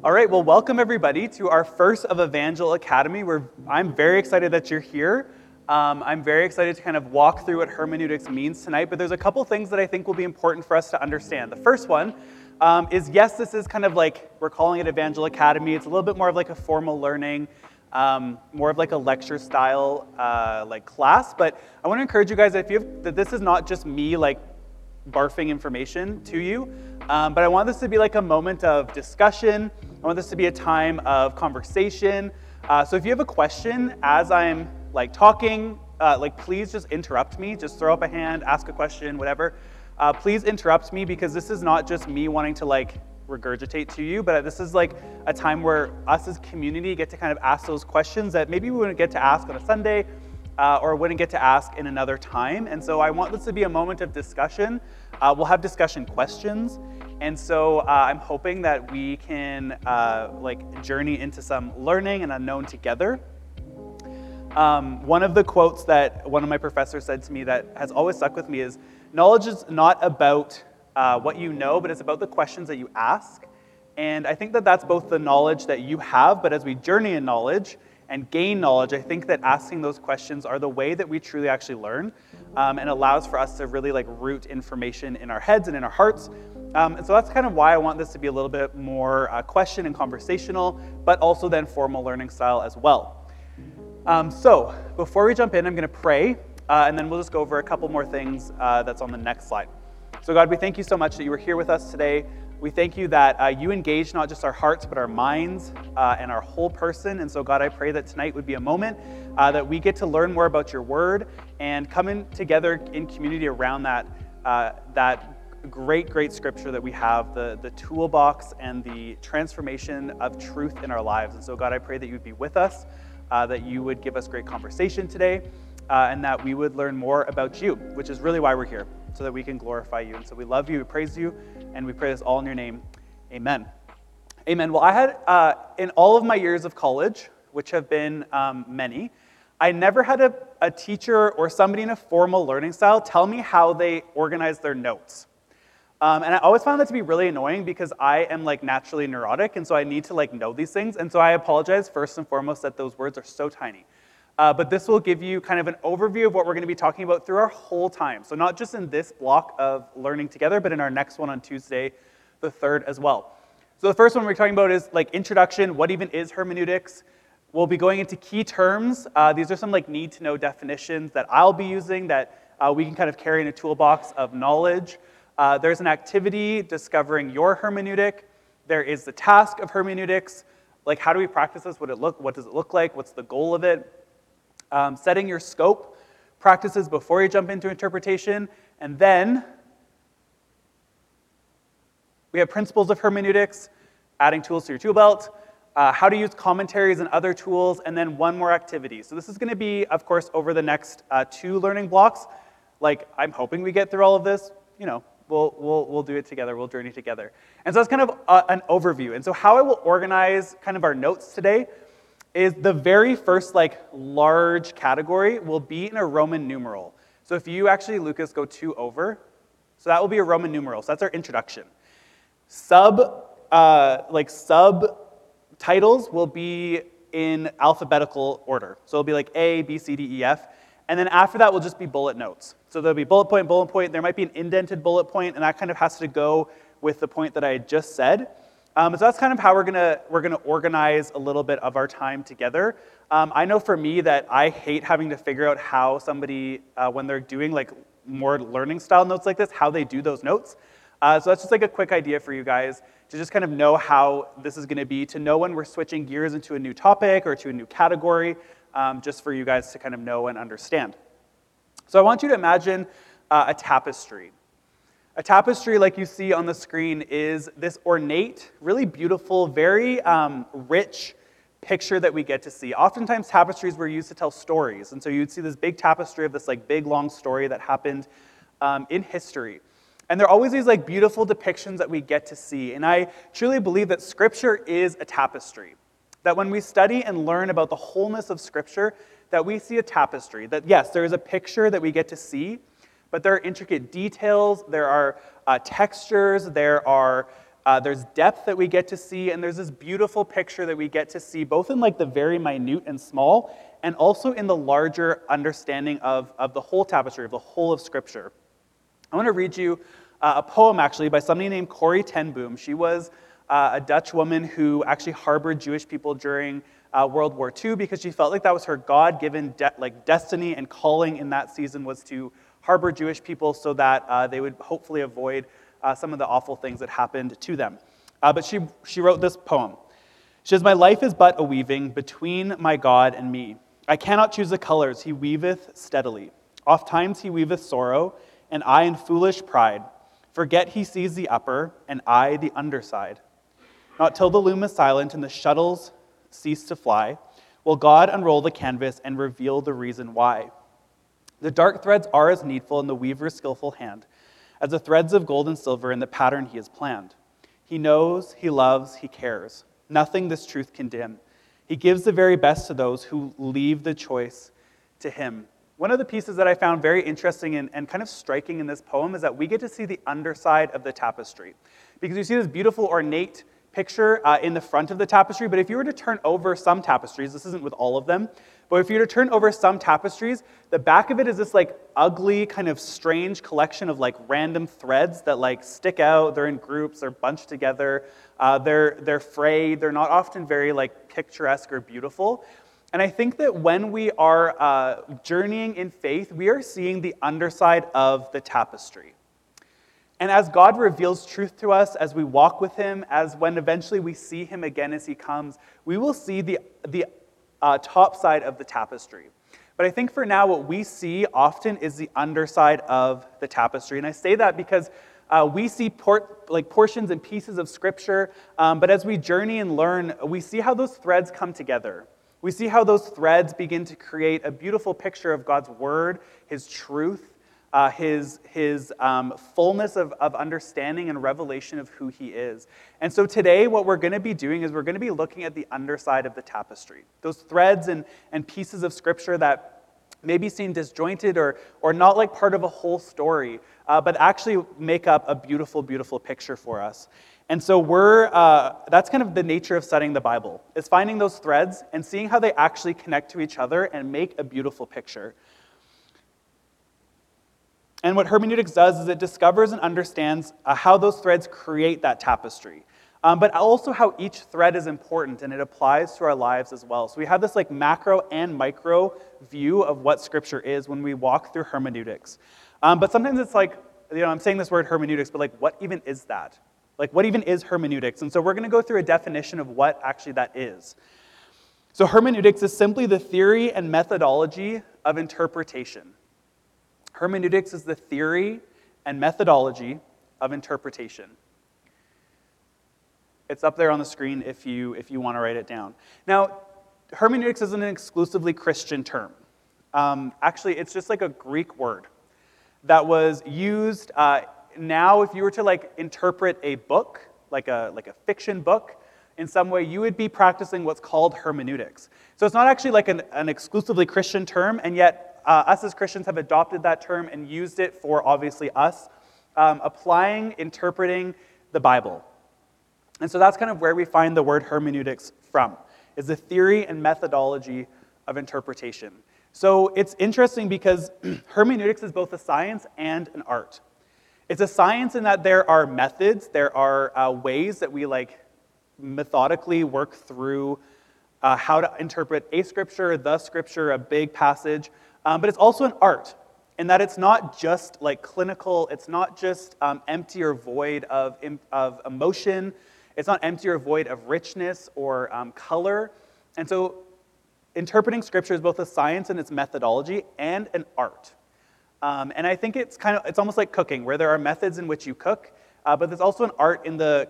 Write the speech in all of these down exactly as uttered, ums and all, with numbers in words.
All right, well, welcome everybody to our first of Evangel Academy. We're, I'm very excited that you're here. Um, I'm very excited to kind of walk through what hermeneutics means tonight, but there's a couple things that I think will be important for us to understand. The first one um, is, yes, this is kind of like, we're calling it Evangel Academy. It's a little bit more of like a formal learning, um, more of like a lecture style uh, like class, but I want to encourage you guys that, if you have, that this is not just me like barfing information to you, um, but I want this to be like a moment of discussion. I want this to be a time of conversation. Uh, so if you have a question as I'm like talking, uh, like please just interrupt me. Just throw up a hand, ask a question, whatever. Uh, please interrupt me, because this is not just me wanting to like regurgitate to you, but this is like a time where us as community get to kind of ask those questions that maybe we wouldn't get to ask on a Sunday uh, or wouldn't get to ask in another time. And so I want this to be a moment of discussion. Uh, we'll have discussion questions. And so uh, I'm hoping that we can uh, like journey into some learning and unknown together. Um, one of the quotes that one of my professors said to me that has always stuck with me is, knowledge is not about uh, what you know, but it's about the questions that you ask. And I think that that's both the knowledge that you have, but as we journey in knowledge and gain knowledge, I think that asking those questions are the way that we truly actually learn, um, and allows for us to really like root information in our heads and in our hearts. Um, and so that's kind of why I want this to be a little bit more uh, question and conversational, but also then formal learning style as well. Um, so before we jump in, I'm going to pray, uh, and then we'll just go over a couple more things uh, that's on the next slide. So God, we thank you so much that you were here with us today. We thank you that uh, you engage not just our hearts, but our minds uh, and our whole person. And so God, I pray that tonight would be a moment uh, that we get to learn more about your word and come in together in community around that, uh, that great, great scripture that we have, the, the toolbox and the transformation of truth in our lives. And so God, I pray that you'd be with us, uh, that you would give us great conversation today, uh, and that we would learn more about you, which is really why we're here, so that we can glorify you. And so we love you, we praise you, and we pray this all in your name. Amen. Amen. Well, I had, uh, in all of my years of college, which have been um, many, I never had a, a teacher or somebody in a formal learning style tell me how they organize their notes. Um, and I always found that to be really annoying, because I am like naturally neurotic, and so I need to like know these things. And so I apologize first and foremost that those words are so tiny. Uh, but this will give you kind of an overview of what we're going to be talking about through our whole time. So not just in this block of learning together, but in our next one on Tuesday, the third as well. So the first one we're talking about is like introduction. What even is hermeneutics? We'll be going into key terms. Uh, these are some like need to know definitions that I'll be using that uh, we can kind of carry in a toolbox of knowledge. Uh, there's an activity, discovering your hermeneutic. There is the task of hermeneutics. Like, how do we practice this? What it look, what does it look like? What's the goal of it? Um, setting your scope, practices before you jump into interpretation, and then we have principles of hermeneutics, adding tools to your tool belt, uh, how to use commentaries and other tools, and then one more activity. So this is going to be, of course, over the next uh, two learning blocks. Like, I'm hoping we get through all of this. You know, we'll we'll we'll do it together. We'll journey together. And so that's kind of a, an overview. And so how I will organize kind of our notes today is the very first like large category will be in a Roman numeral. So if you actually, Lucas, go two over, so that will be a Roman numeral. So that's our introduction. Sub, uh, like subtitles will be in alphabetical order. So it'll be like A, B, C, D, E, F. And then after that will just be bullet notes. So there'll be bullet point, bullet point. There might be an indented bullet point, and that kind of has to go with the point that I had just said. Um, so that's kind of how we're gonna we're gonna organize a little bit of our time together. Um, I know for me that I hate having to figure out how somebody uh, when they're doing like more learning style notes like this, how they do those notes. Uh, so that's just like a quick idea for you guys to just kind of know how this is gonna be, to know when we're switching gears into a new topic or to a new category, um, just for you guys to kind of know and understand. So I want you to imagine uh, a tapestry. A tapestry, like you see on the screen, is this ornate, really beautiful, very um, rich picture that we get to see. Oftentimes, tapestries were used to tell stories, and so you'd see this big tapestry of this like big, long story that happened um, in history. And there are always these like beautiful depictions that we get to see, and I truly believe that Scripture is a tapestry. That when we study and learn about the wholeness of Scripture, that we see a tapestry. That yes, there is a picture that we get to see, But there are intricate details, there are uh, textures, there are uh, there's depth that we get to see, and there's this beautiful picture that we get to see, both in like the very minute and small, and also in the larger understanding of, of the whole tapestry, of the whole of Scripture. I want to read you uh, a poem, actually, by somebody named Corrie Tenboom. She was uh, a Dutch woman who actually harbored Jewish people during Uh, World War Two, because she felt like that was her God-given de- like destiny and calling in that season, was to harbor Jewish people so that uh, they would hopefully avoid uh, some of the awful things that happened to them. Uh, but she, she wrote this poem. She says, "My life is but a weaving between my God and me. I cannot choose the colors he weaveth steadily. Oft times he weaveth sorrow, and I in foolish pride forget he sees the upper, and I the underside. Not till the loom is silent and the shuttles cease to fly, will God unroll the canvas and reveal the reason why. The dark threads are as needful in the weaver's skillful hand as the threads of gold and silver in the pattern he has planned. He knows, he loves, he cares. Nothing this truth can dim. He gives the very best to those who leave the choice to him." One of the pieces that I found very interesting and, and kind of striking in this poem is that we get to see the underside of the tapestry. Because you see this beautiful, ornate picture uh, in the front of the tapestry, but if you were to turn over some tapestries, this isn't with all of them, but if you were to turn over some tapestries, the back of it is this like ugly, kind of strange collection of like random threads that like stick out. They're in groups, they're bunched together, uh, they're they're frayed, they're not often very like picturesque or beautiful. And I think that when we are uh, journeying in faith, we are seeing the underside of the tapestry. And as God reveals truth to us, as we walk with him, as when eventually we see him again as he comes, we will see the, the uh, top side of the tapestry. But I think for now, what we see often is the underside of the tapestry. And I say that because uh, we see port, like portions and pieces of Scripture, um, but as we journey and learn, we see how those threads come together. We see how those threads begin to create a beautiful picture of God's word, his truth, Uh, his his um, fullness of, of understanding and revelation of who he is. And so today what we're going to be doing is we're going to be looking at the underside of the tapestry, those threads and, and pieces of Scripture that maybe seem disjointed or, or not like part of a whole story, uh, but actually make up a beautiful, beautiful picture for us. And so we're uh, that's kind of the nature of studying the Bible, is finding those threads and seeing how they actually connect to each other and make a beautiful picture. And what hermeneutics does is it discovers and understands uh, how those threads create that tapestry, um, but also how each thread is important and it applies to our lives as well. So we have this like macro and micro view of what Scripture is when we walk through hermeneutics. Um, but sometimes it's like, you know, I'm saying this word hermeneutics, but like, what even is that? Like, what even is hermeneutics? And so we're going to go through a definition of what actually that is. So hermeneutics is simply the theory and methodology of interpretation. Hermeneutics is the theory and methodology of interpretation. It's up there on the screen if you if you want to write it down. Now, hermeneutics isn't an exclusively Christian term. Um, actually, it's just like a Greek word that was used. Uh, now, if you were to like interpret a book, like a like a fiction book, in some way, you would be practicing what's called hermeneutics. So it's not actually like an, an exclusively Christian term, and yet uh, us as Christians have adopted that term and used it for, obviously, us um, applying, interpreting the Bible. And so that's kind of where we find the word hermeneutics from, is the theory and methodology of interpretation. So it's interesting because hermeneutics is both a science and an art. It's a science in that there are methods, there are uh, ways that we like methodically work through uh, how to interpret a scripture, the scripture, a big passage. Um, but it's also an art in that it's not just like clinical, it's not just um, empty or void of, of emotion, it's not empty or void of richness or um, color. And so interpreting Scripture is both a science and its methodology and an art. Um, and I think it's kind of, it's almost like cooking, where there are methods in which you cook, uh, but there's also an art in the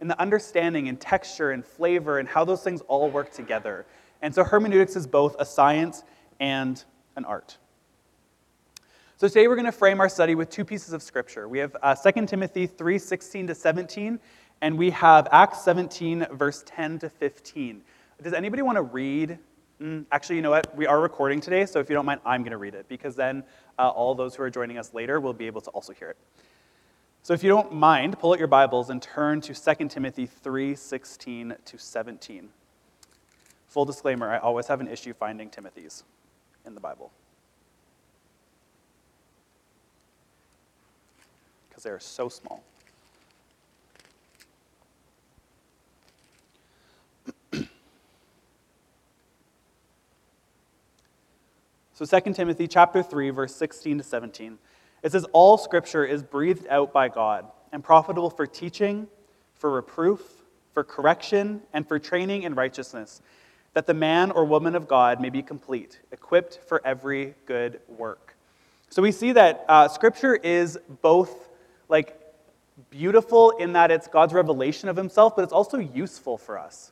and the understanding and texture and flavor and how those things all work together. And so hermeneutics is both a science and an art. So today we're going to frame our study with two pieces of Scripture. We have uh, Second Timothy three sixteen to seventeen, and we have Acts seventeen, verse ten to fifteen. Does anybody want to read Mm, actually, you know what? We are recording today, so if you don't mind, I'm going to read it, because then uh, all those who are joining us later will be able to also hear it. So if you don't mind, pull out your Bibles and turn to Second Timothy three, sixteen to seventeen. Full disclaimer, I always have an issue finding Timothy's in the Bible, because they are so small. So Second Timothy chapter three, verse sixteen to seventeen. It says, all scripture is breathed out by God and profitable for teaching, for reproof, for correction, and for training in righteousness, that the man or woman of God may be complete, equipped for every good work. So we see that uh, scripture is both like beautiful in that it's God's revelation of himself, but it's also useful for us.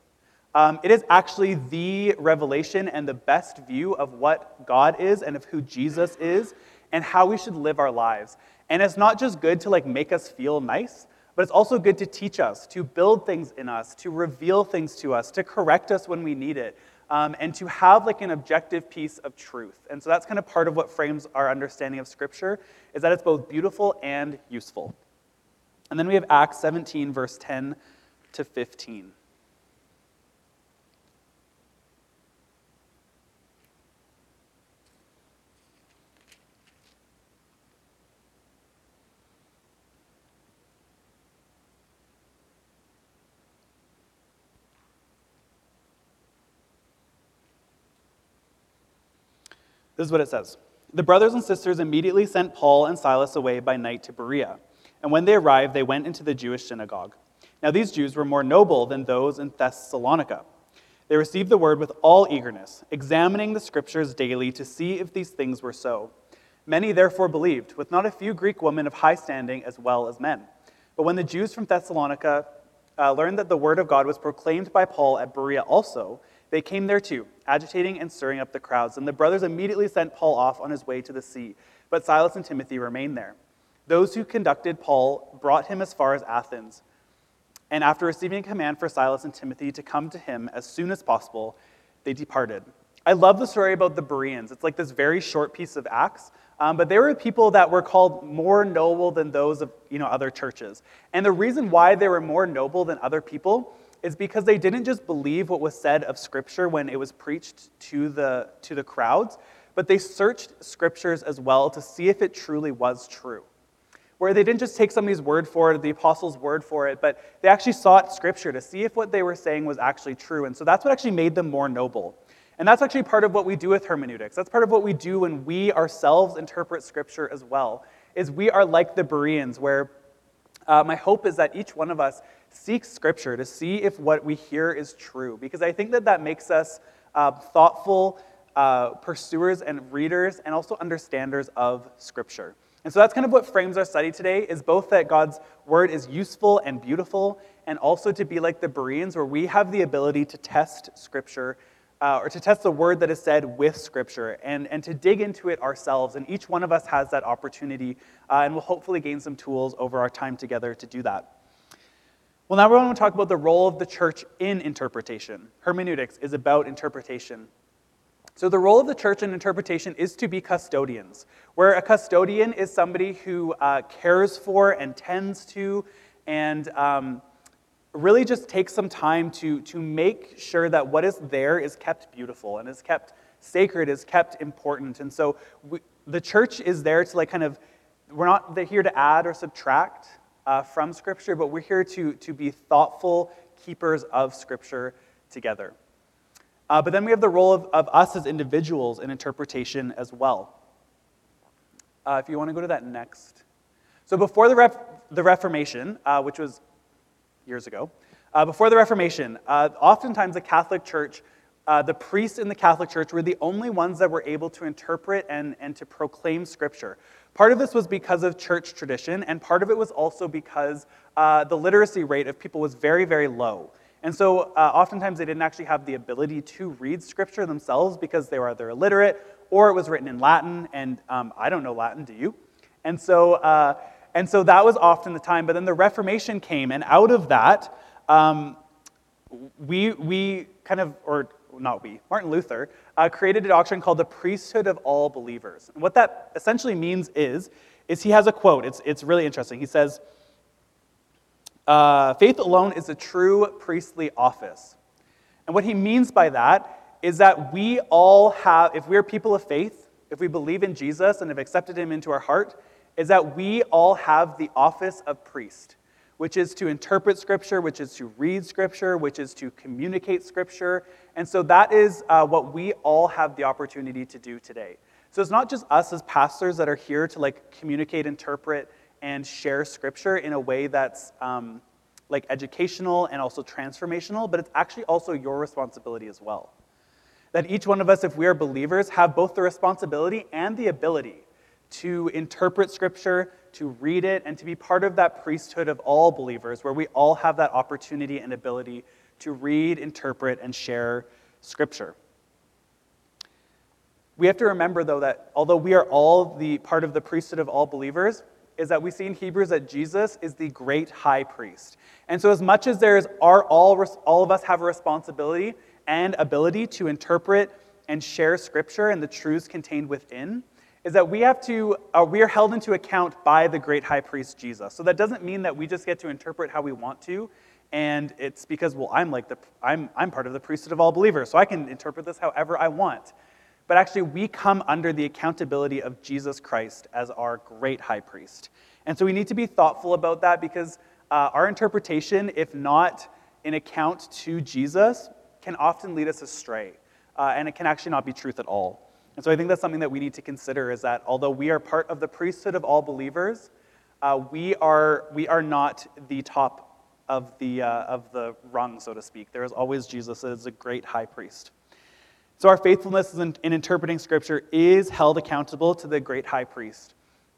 Um, it is actually the revelation and the best view of what God is and of who Jesus is and how we should live our lives. And it's not just good to like make us feel nice, but it's also good to teach us, to build things in us, to reveal things to us, to correct us when we need it, um, and to have like an objective piece of truth. And so that's kind of part of what frames our understanding of Scripture, is that it's both beautiful and useful. And then we have Acts seventeen, verse ten to fifteen. This is what it says. The brothers and sisters immediately sent Paul and Silas away by night to Berea, and when they arrived, they went into the Jewish synagogue. Now these Jews were more noble than those in Thessalonica. They received the word with all eagerness, examining the scriptures daily to see if these things were so. Many therefore believed, with not a few Greek women of high standing as well as men. But when the Jews from Thessalonica uh, learned that the word of God was proclaimed by Paul at Berea also, they came there too, agitating and stirring up the crowds, and the brothers immediately sent Paul off on his way to the sea, but Silas and Timothy remained there. Those who conducted Paul brought him as far as Athens, and after receiving a command for Silas and Timothy to come to him as soon as possible, they departed. I love the story about the Bereans. It's like this very short piece of Acts, um, but they were people that were called more noble than those of, you know, other churches. And the reason why they were more noble than other people is because they didn't just believe what was said of Scripture when it was preached to the, to the crowds, but they searched Scriptures as well to see if it truly was true. Where they didn't just take somebody's word for it, or the apostles' word for it, but they actually sought Scripture to see if what they were saying was actually true. And so that's what actually made them more noble. And that's actually part of what we do with hermeneutics. That's part of what we do when we ourselves interpret Scripture as well, is we are like the Bereans, where uh, my hope is that each one of us seek Scripture to see if what we hear is true, because I think that that makes us uh, thoughtful uh, pursuers and readers and also understanders of Scripture. And so that's kind of what frames our study today, is both that God's word is useful and beautiful, and also to be like the Bereans, where we have the ability to test Scripture uh, or to test the word that is said with Scripture and, and to dig into it ourselves. And each one of us has that opportunity uh, and will hopefully gain some tools over our time together to do that. Well, now we want to talk about the role of the church in interpretation. Hermeneutics is about interpretation. So the role of the church in interpretation is to be custodians, where a custodian is somebody who uh, cares for and tends to and um, really just takes some time to, to make sure that what is there is kept beautiful and is kept sacred, is kept important. And so we, the church is there to like kind of, we're not here to add or subtract Uh, from Scripture, but we're here to, to be thoughtful keepers of Scripture together. Uh, but then we have the role of, of us as individuals in interpretation as well. Uh, if you want to go to that next. So before the, Ref, the Reformation, uh, which was years ago, uh, before the Reformation, uh, oftentimes the Catholic Church, uh, the priests in the Catholic Church were the only ones that were able to interpret and, and to proclaim Scripture. Part of this was because of church tradition, and part of it was also because uh, the literacy rate of people was very, very low. And so uh, oftentimes they didn't actually have the ability to read Scripture themselves because they were either illiterate or it was written in Latin, and um, I don't know Latin, do you? And so, uh, and so that was often the time, but then the Reformation came, and out of that, um, we, we kind of, or not we, Martin Luther, uh, created a doctrine called the priesthood of all believers. And what that essentially means is, is he has a quote. It's, it's really interesting. He says, uh, faith alone is the true priestly office. And what he means by that is that we all have, if we're people of faith, if we believe in Jesus and have accepted him into our heart, is that we all have the office of priest, which is to interpret Scripture, which is to read Scripture, which is to communicate Scripture. And so that is uh, what we all have the opportunity to do today. So it's not just us as pastors that are here to like communicate, interpret, and share Scripture in a way that's um, like educational and also transformational, but it's actually also your responsibility as well. That each one of us, if we are believers, have both the responsibility and the ability to interpret Scripture, to read it, and to be part of that priesthood of all believers, where we all have that opportunity and ability to read, interpret, and share Scripture. We have to remember, though, that although we are all the part of the priesthood of all believers, is that we see in Hebrews that Jesus is the great high priest. And so as much as there is our all, all of us have a responsibility and ability to interpret and share Scripture and the truths contained within, is that we have to, uh, we are held into account by the great high priest Jesus. So that doesn't mean that we just get to interpret how we want to, and it's because, well, I'm like the, I'm I'm part of the priesthood of all believers, so I can interpret this however I want. But actually, we come under the accountability of Jesus Christ as our great high priest. And so we need to be thoughtful about that, because uh, our interpretation, if not in account to Jesus, can often lead us astray, uh, and it can actually not be truth at all. And so I think that's something that we need to consider, is that although we are part of the priesthood of all believers, uh, we are we are not the top of the uh, of the rung, so to speak. There is always Jesus as a great high priest. So our faithfulness in, in interpreting Scripture is held accountable to the great high priest.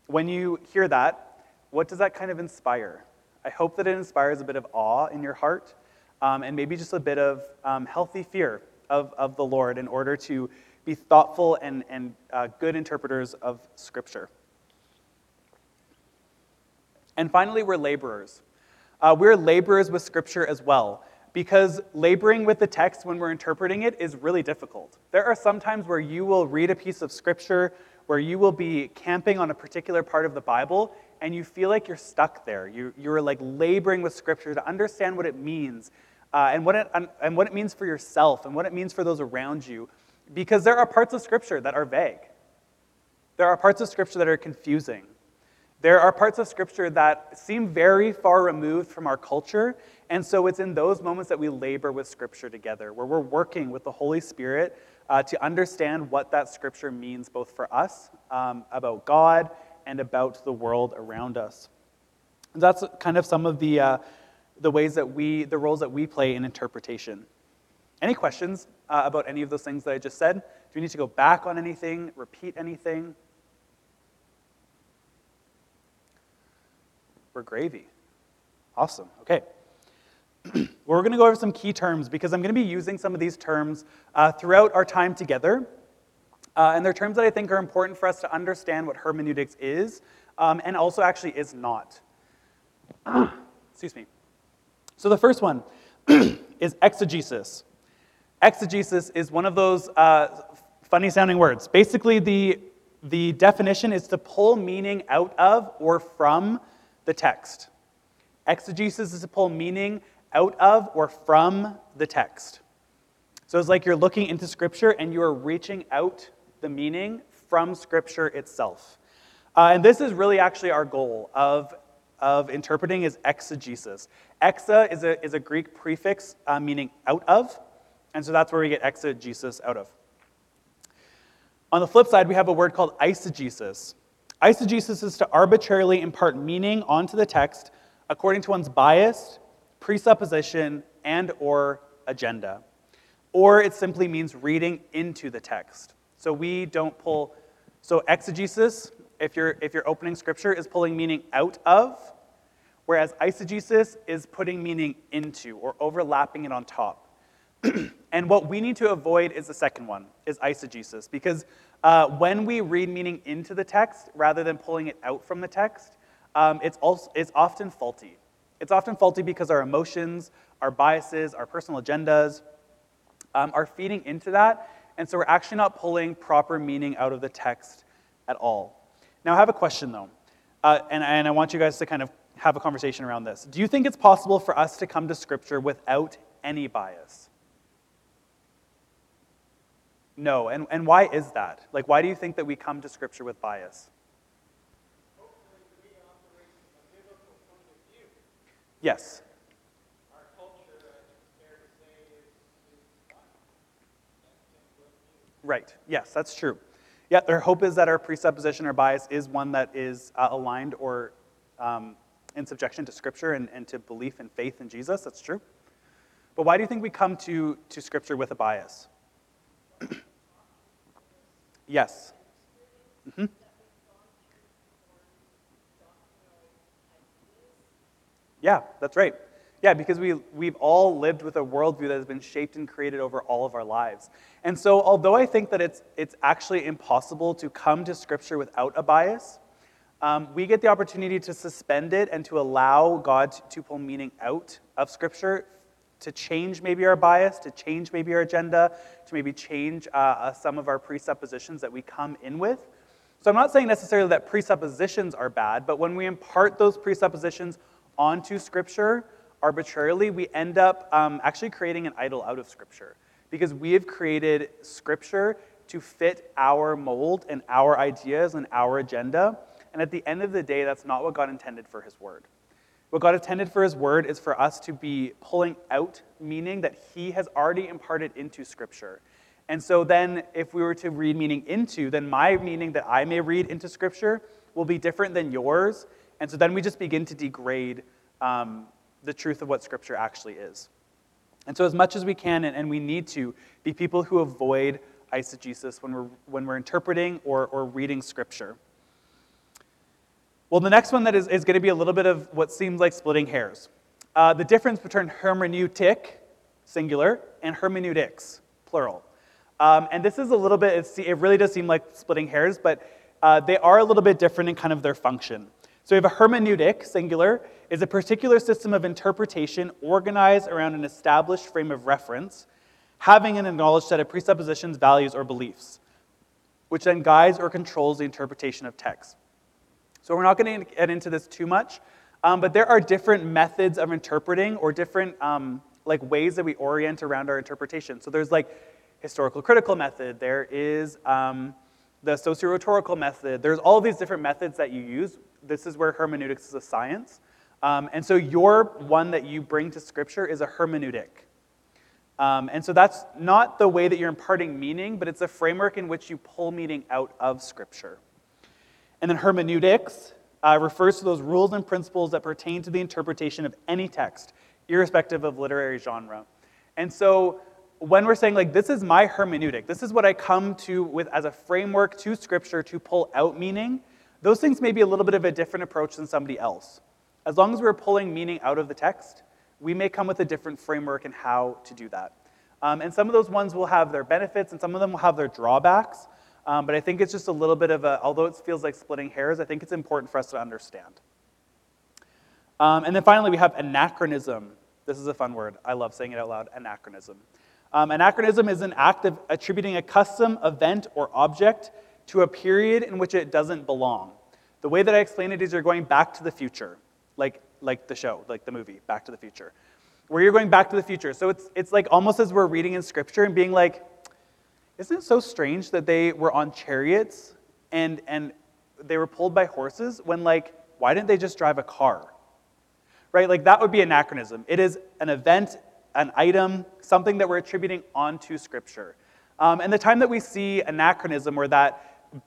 When you hear that, what does that kind of inspire? I hope that it inspires a bit of awe in your heart, um, and maybe just a bit of um, healthy fear of, of the Lord, in order to be thoughtful and, and uh, good interpreters of Scripture. And finally, we're laborers. Uh, we're laborers with Scripture as well, because laboring with the text when we're interpreting it is really difficult. There are some times where you will read a piece of Scripture, where you will be camping on a particular part of the Bible, and you feel like you're stuck there. You, you're like laboring with Scripture to understand what it means, uh, and, what it, and what it means for yourself, and what it means for those around you. Because there are parts of Scripture that are vague. There are parts of Scripture that are confusing. There are parts of Scripture that seem very far removed from our culture, and so it's in those moments that we labor with Scripture together, where we're working with the Holy Spirit uh, to understand what that Scripture means, both for us, um, about God, and about the world around us. And that's kind of some of the uh, the ways that we, the roles that we play in interpretation. Any questions uh, about any of those things that I just said? Do we need to go back on anything, repeat anything? We're gravy. Awesome. Okay. We're going to go over some key terms, because I'm going to be using some of these terms uh, throughout our time together. Uh, and they're terms that I think are important for us to understand what hermeneutics is, um, and also actually is not. Excuse me. So the first one is exegesis. Exegesis is one of those uh, funny-sounding words. Basically, the, the definition is to pull meaning out of or from the text. Exegesis is to pull meaning out of or from the text. So it's like you're looking into Scripture and you are reaching out the meaning from Scripture itself. Uh, and this is really actually our goal of of interpreting is exegesis. Exa is a, is a Greek prefix uh, meaning out of, and so that's where we get exegesis out of. On the flip side, we have a word called eisegesis. Eisegesis is to arbitrarily impart meaning onto the text according to one's bias, presupposition, and or agenda. Or it simply means reading into the text. So we don't pull, so exegesis, If you're, if you're opening Scripture, is pulling meaning out of, whereas eisegesis is putting meaning into or overlapping it on top. And what we need to avoid is the second one, is eisegesis, because uh, when we read meaning into the text rather than pulling it out from the text, um, it's, also, it's often faulty. It's often faulty because our emotions, our biases, our personal agendas, um, are feeding into that. And so we're actually not pulling proper meaning out of the text at all. Now, I have a question, though, uh, and, and I want you guys to kind of have a conversation around this. Do you think it's possible for us to come to Scripture without any bias? No. And, and why is that? Like, why do you think that we come to Scripture with bias? Hopefully we operate from a biblical point of view. Yes. Our culture, it's fair to say, is not. Right. Yes, that's true. Yeah, their hope is that our presupposition or bias is one that is uh, aligned or um, in subjection to Scripture and, and to belief and faith in Jesus. That's true. But why do you think we come to, to Scripture with a bias? Yes. Mm-hmm. Yeah, that's right. Yeah, because we, we've all lived with a worldview that has been shaped and created over all of our lives. And so although I think that it's, it's actually impossible to come to Scripture without a bias, um, we get the opportunity to suspend it and to allow God to, to pull meaning out of Scripture, to change maybe our bias, to change maybe our agenda, to maybe change uh, uh, some of our presuppositions that we come in with. So I'm not saying necessarily that presuppositions are bad, but when we impart those presuppositions onto Scripture arbitrarily, we end up um, actually creating an idol out of Scripture, because we have created Scripture to fit our mold and our ideas and our agenda. And at the end of the day, that's not what God intended for His Word. What God intended for His Word is for us to be pulling out meaning that He has already imparted into Scripture. And so then if we were to read meaning into, then my meaning that I may read into Scripture will be different than yours. And so then we just begin to degrade um, the truth of what Scripture actually is. And so as much as we can, and, and we need to, be people who avoid eisegesis when we're, when we're interpreting or, or reading Scripture. Well, the next one that is, is going to be a little bit of what seems like splitting hairs. Uh, the difference between hermeneutic, singular, and hermeneutics, plural. Um, and this is a little bit, it's, it really does seem like splitting hairs, but uh, they are a little bit different in kind of their function. So we have a hermeneutic, singular, is a particular system of interpretation organized around an established frame of reference, having an acknowledged set of presuppositions, values, or beliefs, which then guides or controls the interpretation of text. So we're not going to get into this too much, um, but there are different methods of interpreting or different um, like ways that we orient around our interpretation. So there's like historical critical method, there is um, the socio-rhetorical method, there's all these different methods that you use. This is where hermeneutics is a science. Um, and so your one that you bring to Scripture is a hermeneutic. Um, and so that's not the way that you're imparting meaning, but it's a framework in which you pull meaning out of Scripture. And then hermeneutics uh, refers to those rules and principles that pertain to the interpretation of any text, irrespective of literary genre. And so when we're saying, like, this is my hermeneutic, this is what I come to with as a framework to Scripture to pull out meaning, those things may be a little bit of a different approach than somebody else. As long as we're pulling meaning out of the text, we may come with a different framework in how to do that. Um, and some of those ones will have their benefits, and some of them will have their drawbacks. Um, but I think it's just a little bit of a, although it feels like splitting hairs, I think it's important for us to understand. Um, and then finally, we have anachronism. This is a fun word. I love saying it out loud, anachronism. Um, anachronism is an act of attributing a custom, event, or object to a period in which it doesn't belong. The way that I explain it is you're going back to the future, like, like the show, like the movie, Back to the Future, where you're going back to the future. So it's, it's like almost as we're reading in Scripture and being like, isn't it so strange that they were on chariots and and they were pulled by horses when, like, why didn't they just drive a car? Right? Like, that would be anachronism. It is an event, an item, something that we're attributing onto Scripture. Um, and the time that we see anachronism or that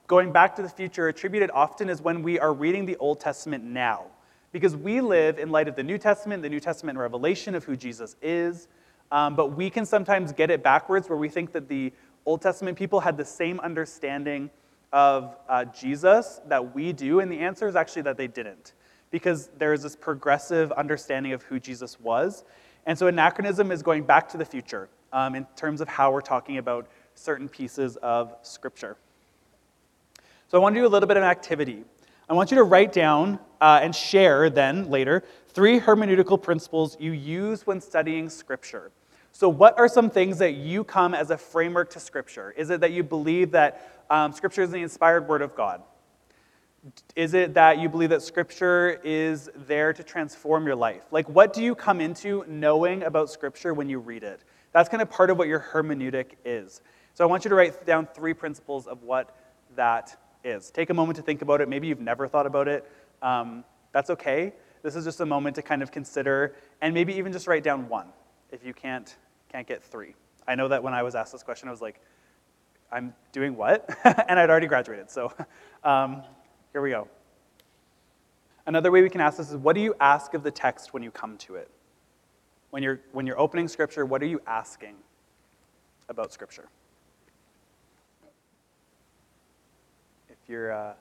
going back to the future attributed often is when we are reading the Old Testament now. Because we live in light of the New Testament, the New Testament revelation of who Jesus is. Um, but we can sometimes get it backwards where we think that the Old Testament people had the same understanding of uh, Jesus that we do, and the answer is actually that they didn't, because there is this progressive understanding of who Jesus was. And so anachronism is going back to the future um, in terms of how we're talking about certain pieces of Scripture. So I want to do a little bit of an activity. I want you to write down uh, and share then later three hermeneutical principles you use when studying Scripture. So what are some things that you come as a framework to Scripture? Is it that you believe that um, Scripture is the inspired Word of God? Is it that you believe that Scripture is there to transform your life? Like, what do you come into knowing about Scripture when you read it? That's kind of part of what your hermeneutic is. So I want you to write down three principles of what that is. Take a moment to think about it. Maybe you've never thought about it. Um, that's okay. This is just a moment to kind of consider, and maybe even just write down one if you can't can't get three. I know that when I was asked this question, I was like, I'm doing what? And I'd already graduated, so um, here we go. Another way we can ask this is, what do you ask of the text when you come to it? When you're, when you're opening Scripture, what are you asking about Scripture? If you're, uh,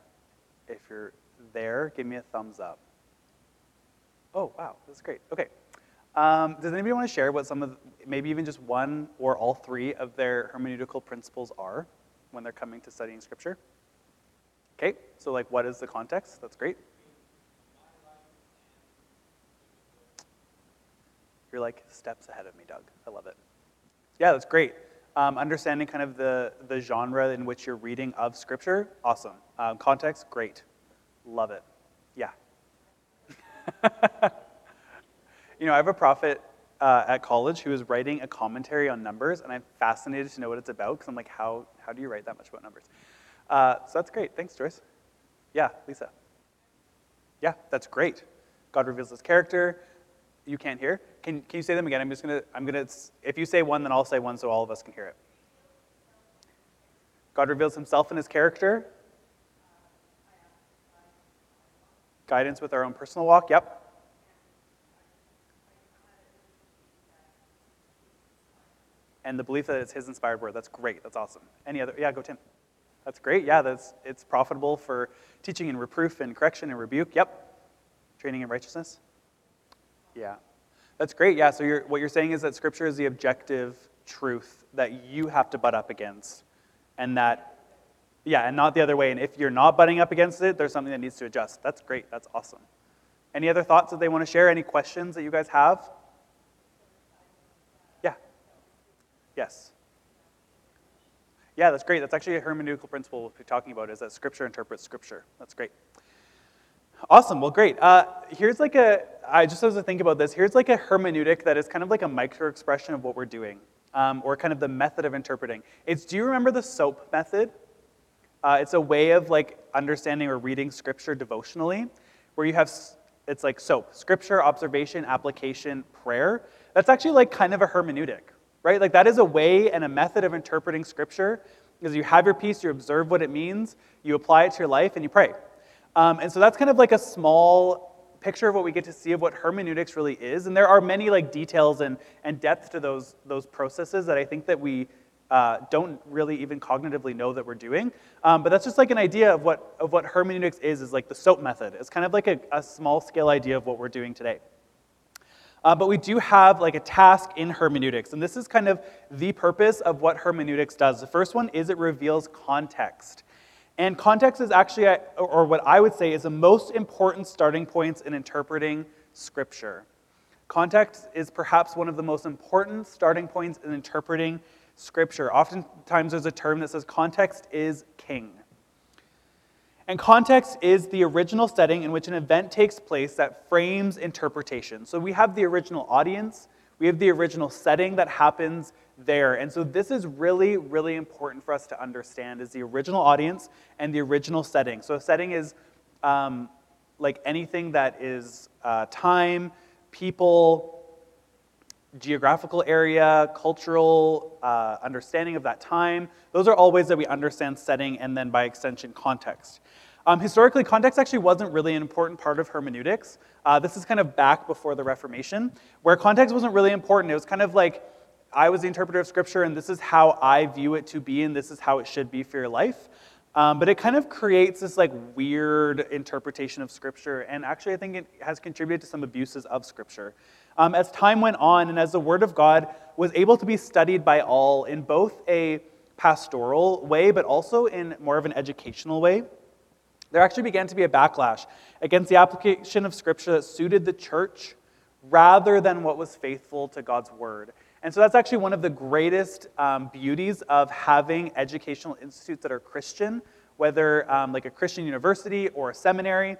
if you're there, give me a thumbs up. Oh, wow, this is great. Okay. Um, does anybody want to share what some of, maybe even just one or all three of their hermeneutical principles are when they're coming to studying Scripture? Okay, so like, what is the context? That's great. You're like steps ahead of me, Doug. I love it. Yeah, that's great. Um, understanding kind of the, the genre in which you're reading of Scripture, awesome. Um, context, great. Love it. Yeah. You know, I have a prophet uh, at college who is writing a commentary on Numbers, and I'm fascinated to know what it's about, because I'm like, how how do you write that much about Numbers? Uh, so that's great. Thanks, Joyce. Yeah, Lisa. Yeah, that's great. God reveals his character. You can't hear. Can can you say them again? I'm just gonna I'm gonna if you say one, then I'll say one so all of us can hear it. God reveals himself and his character. Guidance with our own personal walk. Yep. And the belief that it's his inspired word. That's great. That's awesome. Any other? Yeah, go Tim. That's great. Yeah, that's it's profitable for teaching and reproof and correction and rebuke. Yep. Training in righteousness. Yeah. That's great. Yeah, so you're, what you're saying is that Scripture is the objective truth that you have to butt up against. And that, yeah, and not the other way. And if you're not butting up against it, there's something that needs to adjust. That's great. That's awesome. Any other thoughts that they want to share? Any questions that you guys have? Yes. Yeah, that's great. That's actually a hermeneutical principle we'll be talking about, is that Scripture interprets Scripture. That's great. Awesome. Well, great. Uh, here's like a, I just was to think about this, here's like a hermeneutic that is kind of like a micro expression of what we're doing, um, or kind of the method of interpreting. It's, do you remember the SOAP method? Uh, it's a way of like understanding or reading Scripture devotionally, where you have, it's like SOAP, Scripture, Observation, Application, Prayer. That's actually like kind of a hermeneutic, right? Like that is a way and a method of interpreting Scripture, because you have your piece, you observe what it means, you apply it to your life, and you pray. Um, and so that's kind of like a small picture of what we get to see of what hermeneutics really is. And there are many like details and, and depth to those, those processes that I think that we uh, don't really even cognitively know that we're doing. Um, but that's just like an idea of what, of what hermeneutics is, is like the SOAP method. It's kind of like a, a small scale idea of what we're doing today. Uh, but we do have like a task in hermeneutics, and this is kind of the purpose of what hermeneutics does. The first one is it reveals context. And context is actually, or what I would say, is the most important starting points in interpreting Scripture. Context is perhaps one of the most important starting points in interpreting Scripture. Oftentimes there's a term that says context is king. And context is the original setting in which an event takes place that frames interpretation. So we have the original audience, we have the original setting that happens there. And so this is really, really important for us to understand, is the original audience and the original setting. So a setting is um, like anything that is uh, time, people, geographical area, cultural uh, understanding of that time. Those are all ways that we understand setting and then by extension context. Um, historically, context actually wasn't really an important part of hermeneutics. Uh, this is kind of back before the Reformation, where context wasn't really important. It was kind of like, I was the interpreter of Scripture, and this is how I view it to be, and this is how it should be for your life. Um, but it kind of creates this like weird interpretation of Scripture, and actually I think it has contributed to some abuses of Scripture. Um, as time went on, and as the Word of God was able to be studied by all in both a pastoral way, but also in more of an educational way, there actually began to be a backlash against the application of Scripture that suited the church rather than what was faithful to God's word. And so that's actually one of the greatest um, beauties of having educational institutes that are Christian, whether um, like a Christian university or a seminary,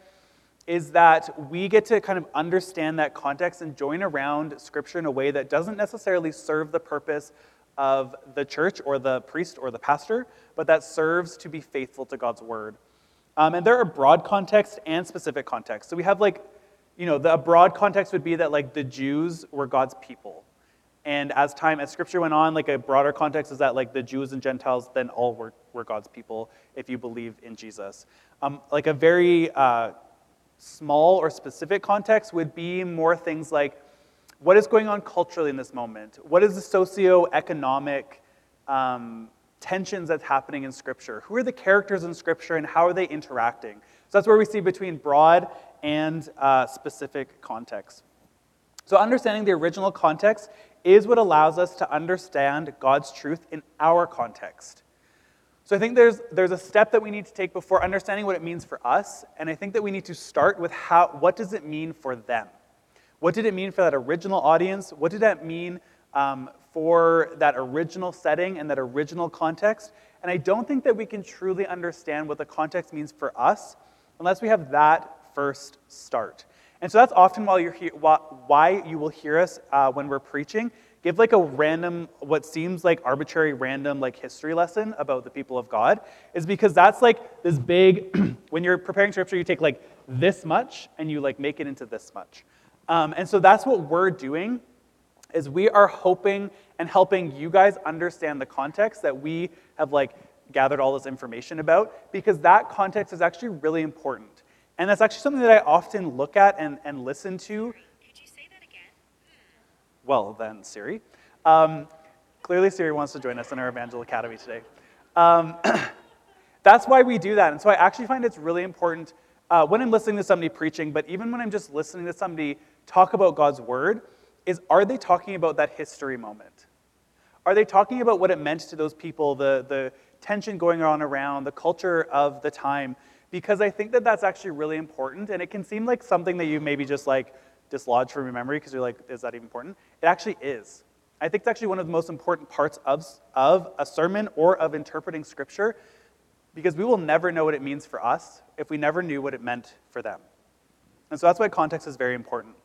is that we get to kind of understand that context and join around Scripture in a way that doesn't necessarily serve the purpose of the church or the priest or the pastor, but that serves to be faithful to God's word. Um, and there are broad contexts and specific contexts. So we have like, you know, the broad context would be that like the Jews were God's people. And as time, as Scripture went on, like a broader context is that like the Jews and Gentiles then all were, were God's people if you believe in Jesus. Um, like a very uh, small or specific context would be more things like, what is going on culturally in this moment? What is the socioeconomic um, tensions that's happening in Scripture? Who are the characters in Scripture and how are they interacting? So that's where we see between broad and uh, specific context. So understanding the original context is what allows us to understand God's truth in our context. So I think there's there's a step that we need to take before understanding what it means for us, and I think that we need to start with how what does it mean for them? What did it mean for that original audience? What did that mean um, for that original setting and that original context? And I don't think that we can truly understand what the context means for us unless we have that first start. And so that's often while you're he- why you will hear us uh, when we're preaching, give like a random, what seems like arbitrary, random like history lesson about the people of God, is because that's like this big, when you're preparing Scripture, you take like this much and you like make it into this much. Um, and so that's what we're doing, is we are hoping and helping you guys understand the context that we have like gathered all this information about, because that context is actually really important. And that's actually something that I often look at and, and listen to. Could you say that again? Well then, Siri. Um, clearly Siri wants to join us in our Evangel Academy today. Um, that's why we do that. And so I actually find it's really important uh, when I'm listening to somebody preaching, but even when I'm just listening to somebody talk about God's word, is are they talking about that history moment? Are they talking about what it meant to those people, the, the tension going on around, the culture of the time? Because I think that that's actually really important, and it can seem like something that you maybe just like dislodge from your memory because you're like, is that even important? It actually is. I think it's actually one of the most important parts of, of a sermon or of interpreting Scripture, because we will never know what it means for us if we never knew what it meant for them. And so that's why context is very important.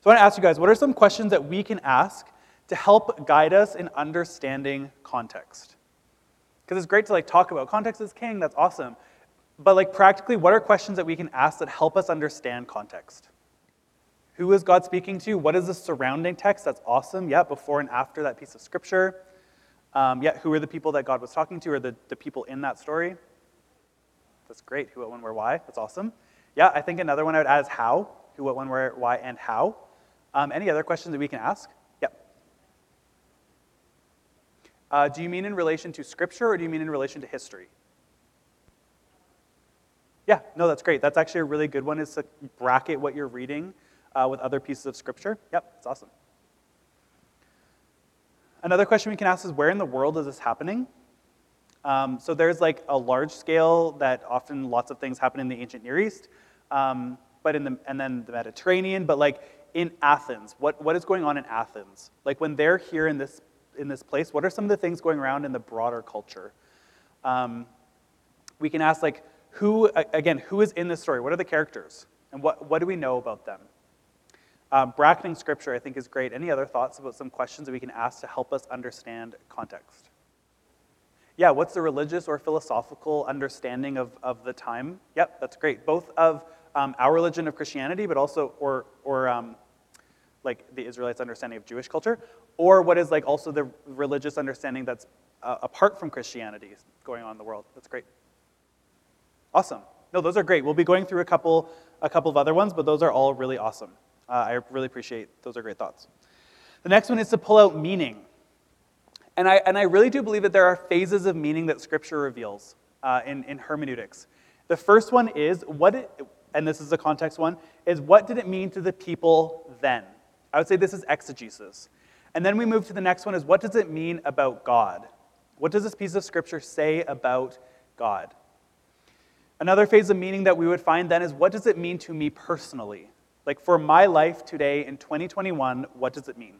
So I want to ask you guys, what are some questions that we can ask to help guide us in understanding context? Because it's great to like talk about context is king, that's awesome. But like practically, what are questions that we can ask that help us understand context? Who is God speaking to? What is the surrounding text? That's awesome. Yeah, before and after that piece of Scripture. Um, yeah, who are the people that God was talking to, or the, the people in that story? That's great. Who, what, when, where, why? That's awesome. Yeah, I think another one I would add is how. Who, what, when, where, why, and how. Um, any other questions that we can ask? Yep. Uh, do you mean in relation to Scripture, or do you mean in relation to history? Yeah, no, that's great. That's actually a really good one, is to bracket what you're reading uh, with other pieces of Scripture. Yep, that's awesome. Another question we can ask is, where in the world is this happening? Um, so there's like a large scale that often lots of things happen in the ancient Near East, um, but in the and then the Mediterranean, but like in Athens, what, what is going on in Athens? Like when they're here in this in this place, what are some of the things going around in the broader culture? Um, we can ask like, who, again, who is in this story? What are the characters? And what, what do we know about them? Um, bracketing Scripture, I think, is great. Any other thoughts about some questions that we can ask to help us understand context? Yeah, what's the religious or philosophical understanding of, of the time? Yep, that's great. Both of um, our religion of Christianity, but also, or, or um, like the Israelites' understanding of Jewish culture, or what is like also the religious understanding that's uh, apart from Christianity going on in the world. That's great. Awesome. No, those are great. We'll be going through a couple a couple of other ones, but those are all really awesome. Uh, I really appreciate, those are great thoughts. The next one is to pull out meaning. And I and I really do believe that there are phases of meaning that Scripture reveals uh, in, in hermeneutics. The first one is, what it, and this is a context one, is what did it mean to the people then? I would say this is exegesis. And then we move to the next one is, what does it mean about God? What does this piece of Scripture say about God? Another phase of meaning that we would find then is, what does it mean to me personally? Like for my life today in twenty twenty-one, what does it mean?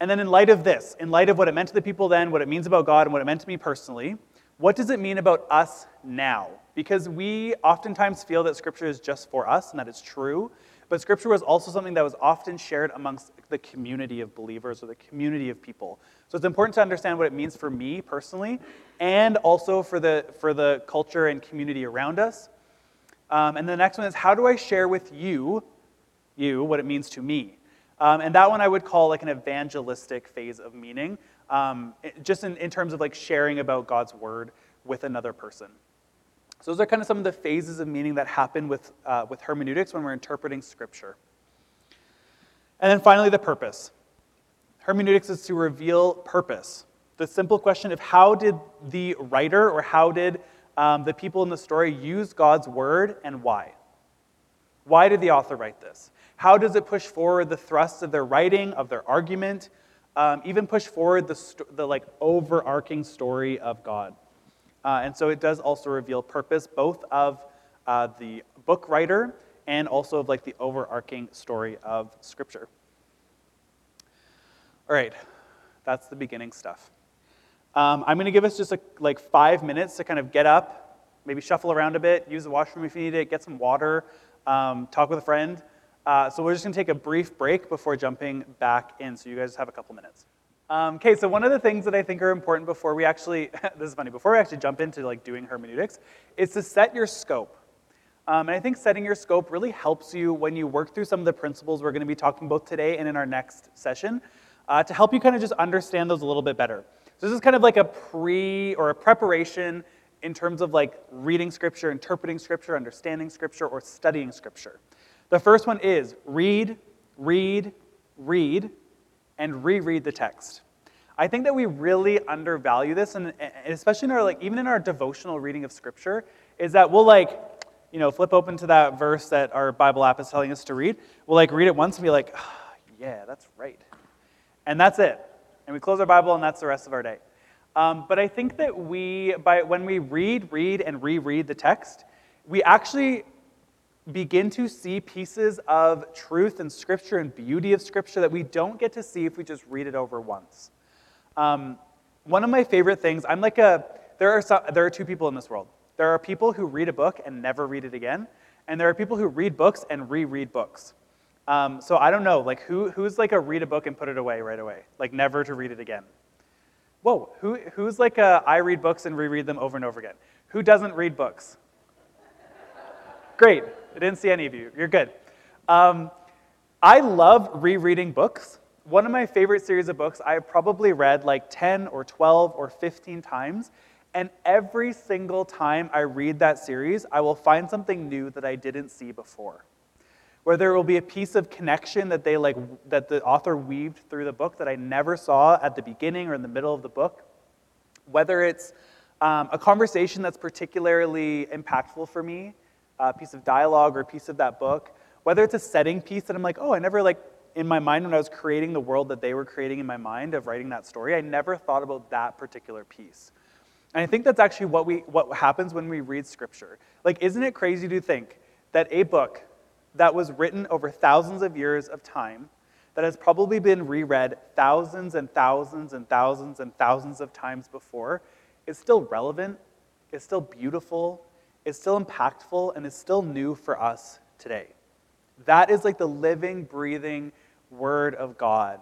And then in light of this, in light of what it meant to the people then, what it means about God, and what it meant to me personally, what does it mean about us now? Because we oftentimes feel that Scripture is just for us, and that it's true, but Scripture was also something that was often shared amongst the community of believers or the community of people. So it's important to understand what it means for me personally, and also for the, for the culture and community around us. Um, and the next one is, how do I share with you, you, what it means to me? Um, and that one I would call like an evangelistic phase of meaning, um, just in, in terms of like sharing about God's word with another person. So those are kind of some of the phases of meaning that happen with, uh, with hermeneutics when we're interpreting Scripture. And then finally, the purpose. Hermeneutics is to reveal purpose. The simple question of how did the writer or how did um, the people in the story use God's word, and why? Why did the author write this? How does it push forward the thrust of their writing, of their argument, um, even push forward the, sto- the like overarching story of God? Uh, and so it does also reveal purpose, both of uh, the book writer and also of like the overarching story of Scripture. All right, that's the beginning stuff. Um, I'm going to give us just a, like five minutes to kind of get up, maybe shuffle around a bit, use the washroom if you need it, get some water, um, talk with a friend. Uh, so we're just going to take a brief break before jumping back in. So you guys have a couple minutes. Um, okay, so one of the things that I think are important before we actually, this is funny, before we actually jump into like doing hermeneutics, is to set your scope. Um, and I think setting your scope really helps you when you work through some of the principles we're going to be talking about today and in our next session, uh, to help you kind of just understand those a little bit better. So this is kind of like a pre or a preparation in terms of like reading Scripture, interpreting Scripture, understanding Scripture, or studying Scripture. The first one is read, read, read, and reread the text. I think that we really undervalue this, and especially in our like even in our devotional reading of Scripture, is that we'll like, you know, flip open to that verse that our Bible app is telling us to read. We'll like read it once and be like, oh, yeah, that's right, and that's it. And we close our Bible, and that's the rest of our day. Um, but I think that we, by when we read, read, and reread the text, we actually begin to see pieces of truth in Scripture and beauty of Scripture that we don't get to see if we just read it over once. Um, one of my favorite things, I'm like a, there are some, there are two people in this world. There are people who read a book and never read it again, and there are people who read books and reread books. Um, so I don't know, like who who's like a read a book and put it away right away, like never to read it again? Whoa, who who's like a I read books and reread them over and over again? Who doesn't read books? Great. I didn't see any of you. You're good. Um, I love rereading books. One of my favorite series of books I probably read like ten or twelve or fifteen times, and every single time I read that series, I will find something new that I didn't see before, where there will be a piece of connection that they like that the author weaved through the book that I never saw at the beginning or in the middle of the book, whether it's um, a conversation that's particularly impactful for me, a piece of dialogue or a piece of that book, whether it's a setting piece that I'm like, oh, I never like, in my mind when I was creating the world that they were creating in my mind of writing that story, I never thought about that particular piece. And I think that's actually what we what happens when we read Scripture. Like, isn't it crazy to think that a book that was written over thousands of years of time, that has probably been reread thousands and thousands and thousands and thousands of times before, is still relevant, is still beautiful, is still impactful, and is still new for us today? That is like the living, breathing Word of God.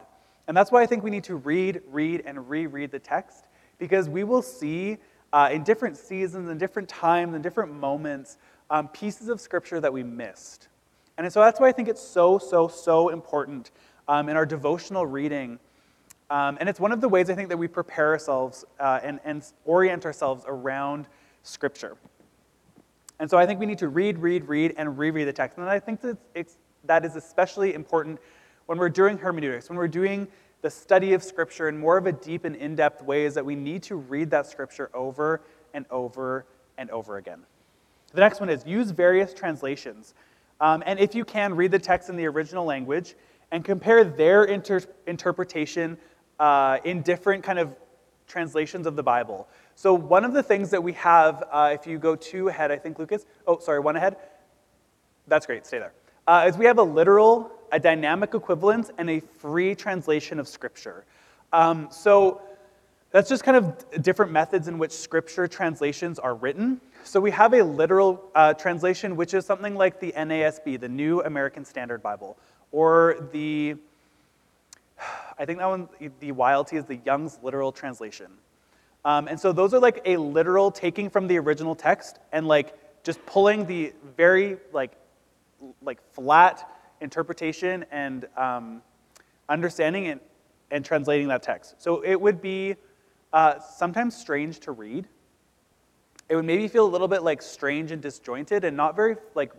And that's why I think we need to read, read, and reread the text, because we will see uh, in different seasons, in different times, in different moments, um, pieces of Scripture that we missed. And so that's why I think it's so, so, so important um, in our devotional reading. Um, and it's one of the ways I think that we prepare ourselves uh, and, and orient ourselves around Scripture. And so I think we need to read, read, read, and reread the text. And I think that, it's, that is especially important when we're doing hermeneutics, when we're doing the study of Scripture in more of a deep and in-depth way, is that we need to read that Scripture over and over and over again. The next one is use various translations. Um, and if you can, read the text in the original language and compare their inter- interpretation uh, in different kind of translations of the Bible. So one of the things that we have, uh, if you go two ahead, I think Lucas, oh, sorry, one ahead. That's great, stay there. Uh, is we have a literal, a dynamic equivalence, and a free translation of Scripture. Um, so that's just kind of different methods in which Scripture translations are written. So we have a literal uh, translation, which is something like the N A S B, the New American Standard Bible, or the, I think that one, the Y L T is the Young's Literal Translation. Um, and so those are like a literal taking from the original text and like just pulling the very like like flat interpretation and um, understanding and, and translating that text. So it would be uh, sometimes strange to read. It would maybe feel a little bit like strange and disjointed and not very like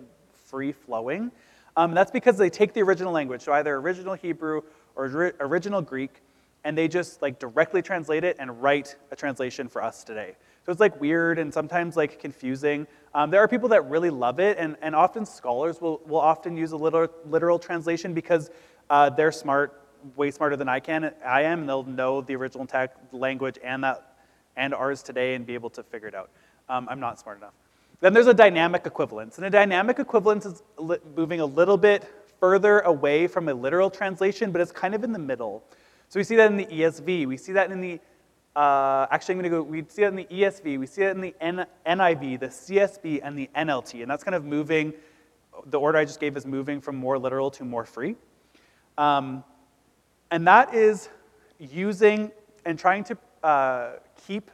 free-flowing. Um, that's because they take the original language, so either original Hebrew or original Greek, and they just like directly translate it and write a translation for us today. So it's like weird and sometimes like confusing. Um, there are people that really love it, and, and often scholars will, will often use a literal, literal translation because uh, they're smart, way smarter than I can, I am, and they'll know the original text, language and that and ours today and be able to figure it out. Um, I'm not smart enough. Then there's a dynamic equivalence, and a dynamic equivalence is li- moving a little bit further away from a literal translation, but it's kind of in the middle. So we see that in the E S V, we see that in the, uh, actually I'm gonna go, we see that in the E S V, we see that in the N I V, the C S B, and the N L T, and that's kind of moving, the order I just gave is moving from more literal to more free. Um, and that is using and trying to uh, keep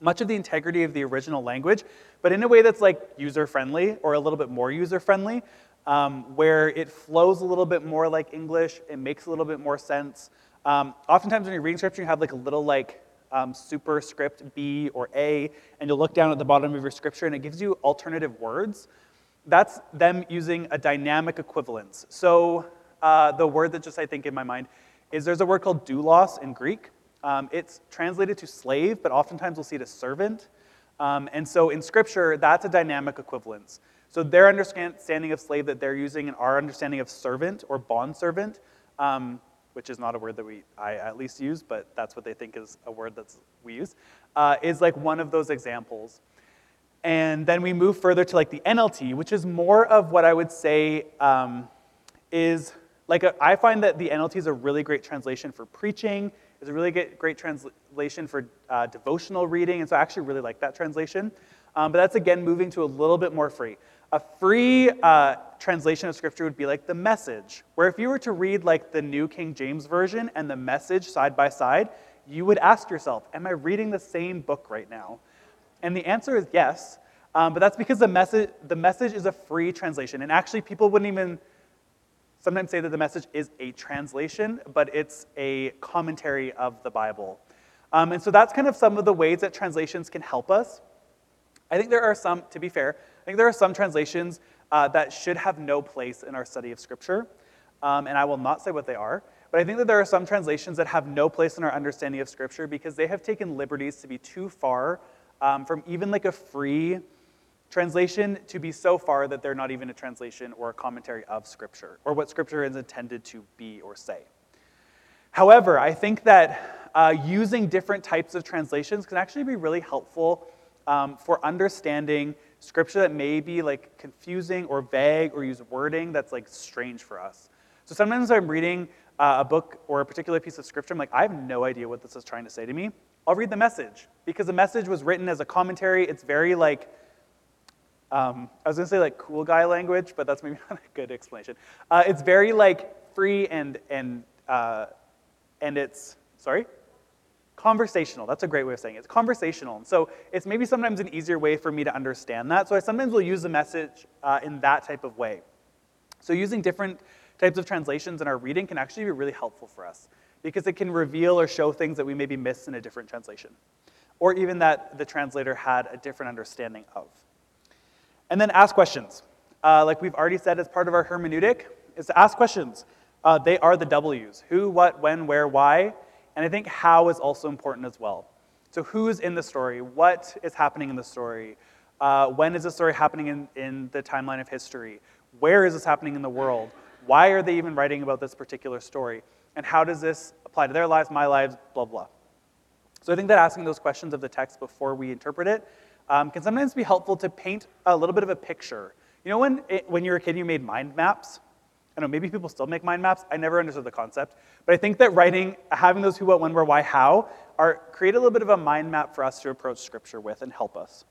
much of the integrity of the original language, but in a way that's like user-friendly or a little bit more user-friendly, um, where it flows a little bit more like English, it makes a little bit more sense. Um, oftentimes when you're reading scripture, you have like a little like um, superscript B or A, and you'll look down at the bottom of your scripture and it gives you alternative words. That's them using a dynamic equivalence. So uh, the word that just I think in my mind is there's a word called doulos in Greek. Um, it's translated to slave, but oftentimes we'll see it as servant. Um, and so in scripture, that's a dynamic equivalence. So their understanding of slave that they're using and our understanding of servant or bondservant, um, which is not a word that we I at least use, but that's what they think is a word that we use, uh, is like one of those examples. And then we move further to like the N L T, which is more of what I would say um, is, like a, I find that the N L T is a really great translation for preaching. It's a really great translation for uh, devotional reading, and so I actually really like that translation. Um, but that's, again, moving to a little bit more free. A free uh, translation of Scripture would be like the Message, where if you were to read like the New King James Version and the Message side by side, you would ask yourself, am I reading the same book right now? And the answer is yes, um, but that's because the message, the message is a free translation, and actually people wouldn't even sometimes say that the Message is a translation, but it's a commentary of the Bible. Um, and so that's kind of some of the ways that translations can help us. I think there are some, to be fair, I think there are some translations uh, that should have no place in our study of Scripture, um, and I will not say what they are, but I think that there are some translations that have no place in our understanding of Scripture because they have taken liberties to be too far um, from even like a free translation to be so far that they're not even a translation or a commentary of Scripture, or what Scripture is intended to be or say. However, I think that uh, using different types of translations can actually be really helpful um, for understanding Scripture that may be like confusing or vague or use wording that's like strange for us. So sometimes I'm reading uh, a book or a particular piece of Scripture, I'm like, I have no idea what this is trying to say to me. I'll read the Message, because the Message was written as a commentary. It's very like, Um, I was going to say like cool guy language, but that's maybe not a good explanation. Uh, it's very like free and and uh, and it's, sorry, conversational. That's a great way of saying it. It's conversational. And so it's maybe sometimes an easier way for me to understand that. So I sometimes will use the Message uh, in that type of way. So using different types of translations in our reading can actually be really helpful for us because it can reveal or show things that we maybe missed in a different translation, or even that the translator had a different understanding of. And then ask questions. Uh, like we've already said, as part of our hermeneutic, is to ask questions. Uh, they are the W's. Who, what, when, where, why. And I think how is also important as well. So who's in the story? What is happening in the story? Uh, when is the story happening in, in the timeline of history? Where is this happening in the world? Why are they even writing about this particular story? And how does this apply to their lives, my lives, blah, blah. So I think that asking those questions of the text before we interpret it Um, can sometimes be helpful to paint a little bit of a picture. You know when it, when you were a kid you made mind maps? I don't know, maybe people still make mind maps. I never understood the concept. But I think that writing, having those who, what, when, where, why, how, are create a little bit of a mind map for us to approach Scripture with and help us.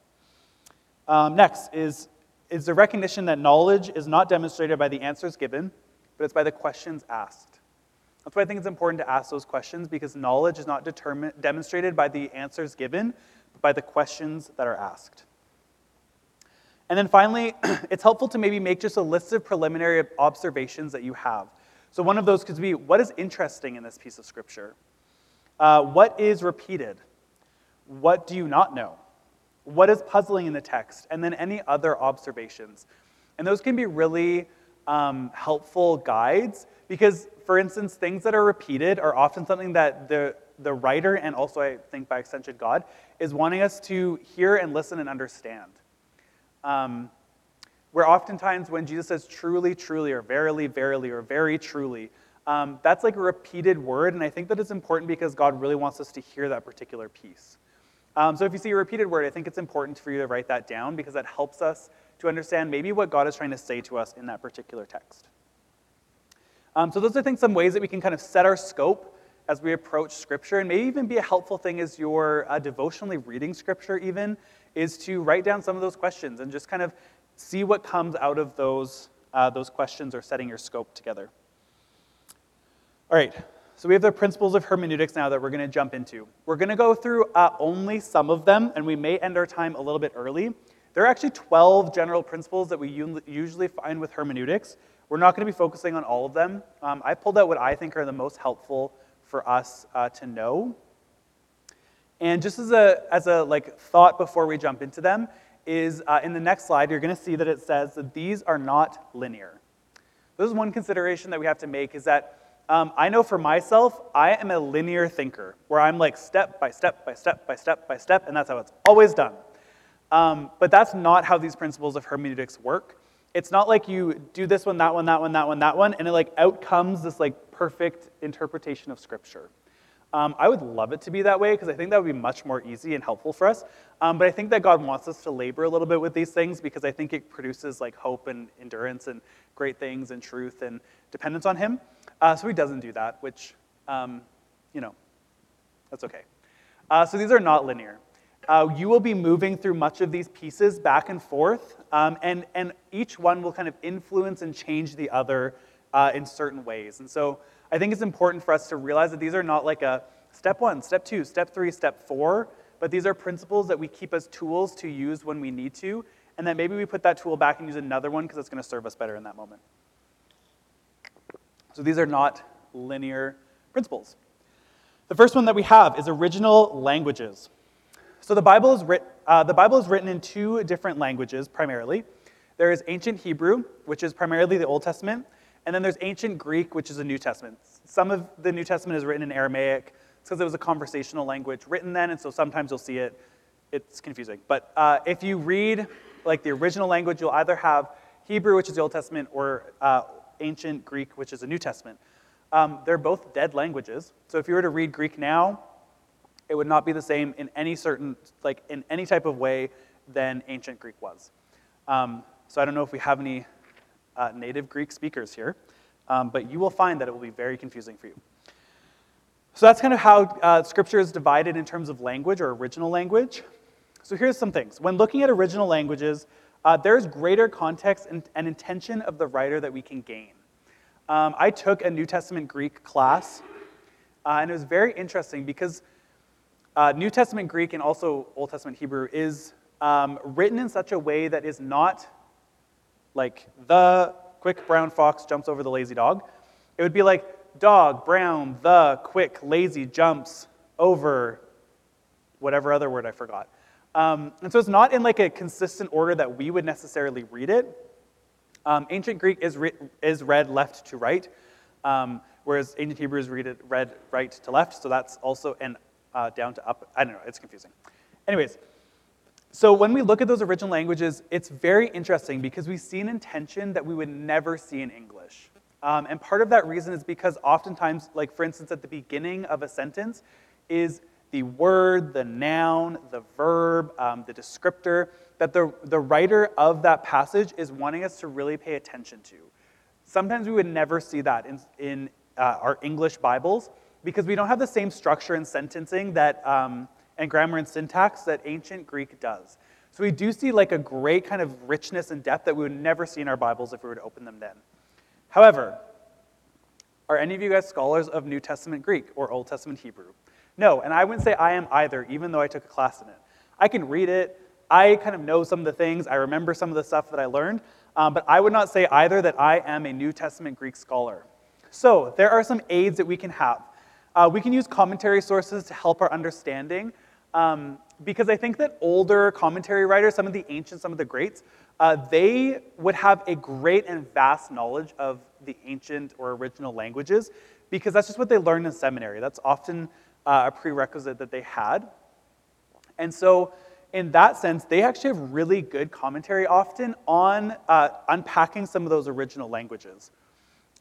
Um, next is, is the recognition that knowledge is not demonstrated by the answers given, but it's by the questions asked. That's why I think it's important to ask those questions, because knowledge is not determined, demonstrated by the answers given, but by the questions that are asked. And then finally, it's helpful to maybe make just a list of preliminary observations that you have. So one of those could be, what is interesting in this piece of Scripture? Uh, what is repeated? What do you not know? What is puzzling in the text? And then any other observations. And those can be really um, helpful guides, because, for instance, things that are repeated are often something that the, the writer, and also I think by extension God, is wanting us to hear and listen and understand. Um, where oftentimes when Jesus says truly, truly, or verily, verily, or very truly, um, that's like a repeated word, and I think that it's important because God really wants us to hear that particular piece. Um, so if you see a repeated word, I think it's important for you to write that down, because that helps us to understand maybe what God is trying to say to us in that particular text. Um, so those are, I think, some ways that we can kind of set our scope as we approach Scripture, and maybe even be a helpful thing as you're uh, devotionally reading Scripture even, is to write down some of those questions and just kind of see what comes out of those uh, those questions or setting your scope together. All right, so we have the principles of hermeneutics now that we're going to jump into. We're going to go through uh, only some of them, and we may end our time a little bit early. There are actually twelve general principles that we usually find with hermeneutics. We're not going to be focusing on all of them. Um, I pulled out what I think are the most helpful for us uh, to know. And just as a as a like thought before we jump into them is uh, in the next slide, you're going to see that it says that these are not linear. This is one consideration that we have to make, is that um, I know for myself, I am a linear thinker, where I'm like step by step by step by step by step, and that's how it's always done. Um, but that's not how these principles of hermeneutics work. It's not like you do this one, that one, that one, that one, that one, and it like out comes this like perfect interpretation of Scripture. Um, I would love it to be that way, because I think that would be much more easy and helpful for us. Um, but I think that God wants us to labor a little bit with these things, because I think it produces like hope and endurance and great things and truth and dependence on Him. Uh, so He doesn't do that, which, um, you know, that's okay. Uh, so these are not linear. Uh, you will be moving through much of these pieces back and forth, um, and, and each one will kind of influence and change the other uh, in certain ways. And so I think it's important for us to realize that these are not like a step one, step two, step three, step four, but these are principles that we keep as tools to use when we need to, and that maybe we put that tool back and use another one because it's going to serve us better in that moment. So these are not linear principles. The first one that we have is original languages. So the Bible is, writ- uh, the Bible is written in two different languages primarily. There is ancient Hebrew, which is primarily the Old Testament, and then there's ancient Greek, which is the New Testament. Some of the New Testament is written in Aramaic. It's because it was a conversational language written then, and so sometimes you'll see it. It's confusing. But uh, if you read like the original language, you'll either have Hebrew, which is the Old Testament, or uh, ancient Greek, which is the New Testament. Um, they're both dead languages. So if you were to read Greek now, it would not be the same in any certain, like in any type of way than ancient Greek was. Um, so I don't know if we have any Uh, native Greek speakers here, um, but you will find that it will be very confusing for you. So that's kind of how uh, Scripture is divided in terms of language or original language. So here's some things. When looking at original languages, uh, there's greater context and, and intention of the writer that we can gain. Um, I took a New Testament Greek class, uh, and it was very interesting because uh, New Testament Greek and also Old Testament Hebrew is um, written in such a way that is not like the quick brown fox jumps over the lazy dog. It would be like dog, brown, the quick, lazy jumps over whatever other word I forgot. Um, and so it's not in like a consistent order that we would necessarily read it. Um, ancient Greek is re- is read left to right, um, whereas ancient Hebrew is read, read right to left, so that's also an uh, down to up. I don't know, it's confusing. Anyways. So when we look at those original languages, it's very interesting because we see an intention that we would never see in English. Um, and part of that reason is because oftentimes, like for instance, at the beginning of a sentence is the word, the noun, the verb, um, the descriptor, that the, the writer of that passage is wanting us to really pay attention to. Sometimes we would never see that in, in uh, our English Bibles because we don't have the same structure and sentencing that, um, and grammar and syntax that ancient Greek does. So we do see like a great kind of richness and depth that we would never see in our Bibles if we were to open them then. However, are any of you guys scholars of New Testament Greek or Old Testament Hebrew? No, and I wouldn't say I am either, even though I took a class in it. I can read it. I kind of know some of the things. I remember some of the stuff that I learned. Um, but I would not say either that I am a New Testament Greek scholar. So there are some aids that we can have. Uh, we can use commentary sources to help our understanding. Um, because I think that older commentary writers, some of the ancients, some of the greats, uh, they would have a great and vast knowledge of the ancient or original languages. Because that's just what they learned in seminary. That's often uh, a prerequisite that they had. And so in that sense, they actually have really good commentary often on uh, unpacking some of those original languages.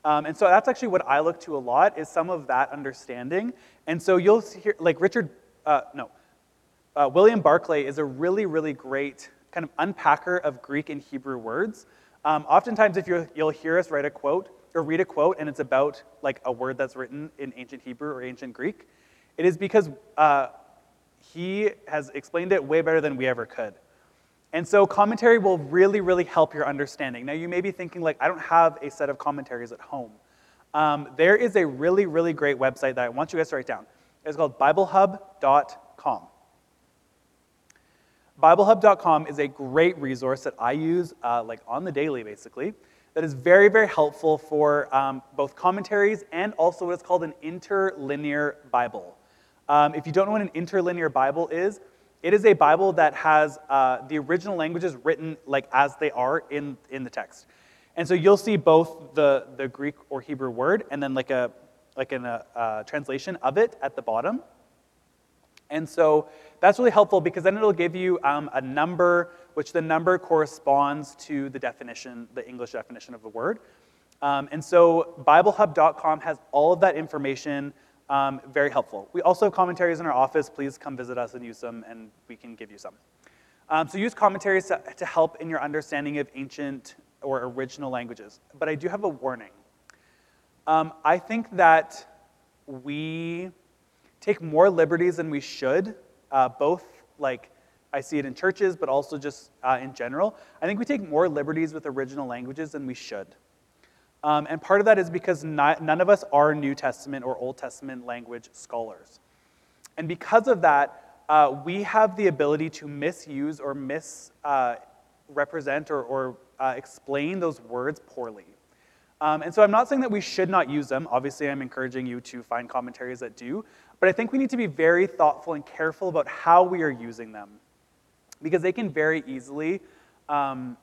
Um, and so that's actually what I look to a lot, is some of that understanding. And so you'll hear, like Richard, uh, no, uh, William Barclay is a really, really great kind of unpacker of Greek and Hebrew words. Um, oftentimes, if you're, you'll hear us write a quote, or read a quote, and it's about like a word that's written in ancient Hebrew or ancient Greek, it is because uh, he has explained it way better than we ever could. And so commentary will really, really help your understanding. Now, you may be thinking, like, I don't have a set of commentaries at home. Um, there is a really, really great website that I want you guys to write down. It's called Bible Hub dot com. Bible Hub dot com is a great resource that I use, uh, like, on the daily, basically, that is very, very helpful for um, both commentaries and also what is called an interlinear Bible. Um, if you don't know what an interlinear Bible is, it is a Bible that has uh, the original languages written like as they are in, in the text. And so you'll see both the, the Greek or Hebrew word and then like a like in a uh, translation of it at the bottom. And so that's really helpful because then it'll give you um, a number, which the number corresponds to the definition, the English definition of the word. Um, and so Bible Hub dot com has all of that information. Um, very helpful. We also have commentaries in our office. Please come visit us and use them, and we can give you some. Um, so use commentaries to, to help in your understanding of ancient or original languages. But I do have a warning. Um, I think that we take more liberties than we should, uh, both like I see it in churches, but also just uh, in general. I think we take more liberties with original languages than we should. Um, and part of that is because not, none of us are New Testament or Old Testament language scholars. And because of that, uh, we have the ability to misuse or misrepresent uh, or, or uh, explain those words poorly. Um, and so I'm not saying that we should not use them. Obviously, I'm encouraging you to find commentaries that do. But I think we need to be very thoughtful and careful about how we are using them, because they can very easily um,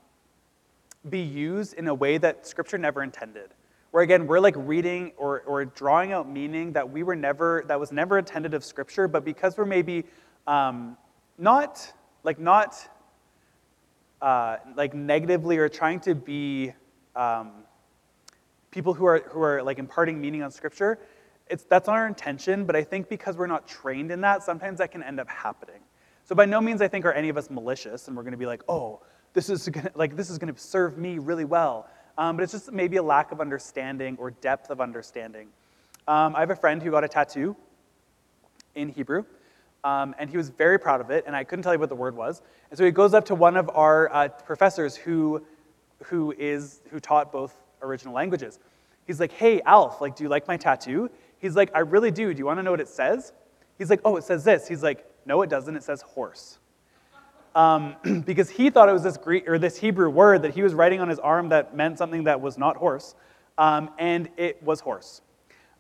be used in a way that Scripture never intended, where again we're like reading or or drawing out meaning that we were never that was never intended of Scripture, but because we're maybe um, not like not uh, like negatively or trying to be um, people who are who are like imparting meaning on Scripture, it's that's not our intention. But I think because we're not trained in that, sometimes that can end up happening. So by no means I think are any of us malicious, and we're going to be like, oh, This is gonna, like this is going to serve me really well, um, but it's just maybe a lack of understanding or depth of understanding. Um, I have a friend who got a tattoo in Hebrew, um, and he was very proud of it, and I couldn't tell you what the word was. And so he goes up to one of our uh, professors who, who is who taught both original languages. He's like, "Hey, Alf, like, do you like my tattoo?" He's like, "I really do. Do you want to know what it says?" He's like, "Oh, it says this." He's like, "No, it doesn't. It says horse." Um, because he thought it was this Greek or this Hebrew word that he was writing on his arm that meant something that was not horse, um, and it was horse.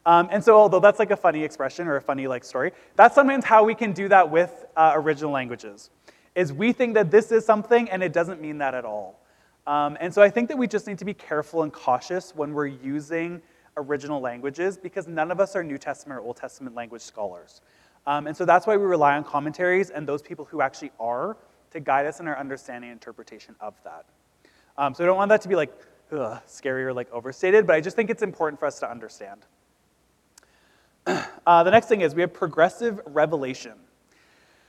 Um, and so, although that's like a funny expression or a funny like story, that's sometimes how we can do that with uh, original languages, is we think that this is something and it doesn't mean that at all. Um, and so, I think that we just need to be careful and cautious when we're using original languages, because none of us are New Testament or Old Testament language scholars, um, and so that's why we rely on commentaries and those people who actually are, to guide us in our understanding and interpretation of that. Um, so I don't want that to be like ugh, scary or like overstated, but I just think it's important for us to understand. Uh, the next thing is we have progressive revelation.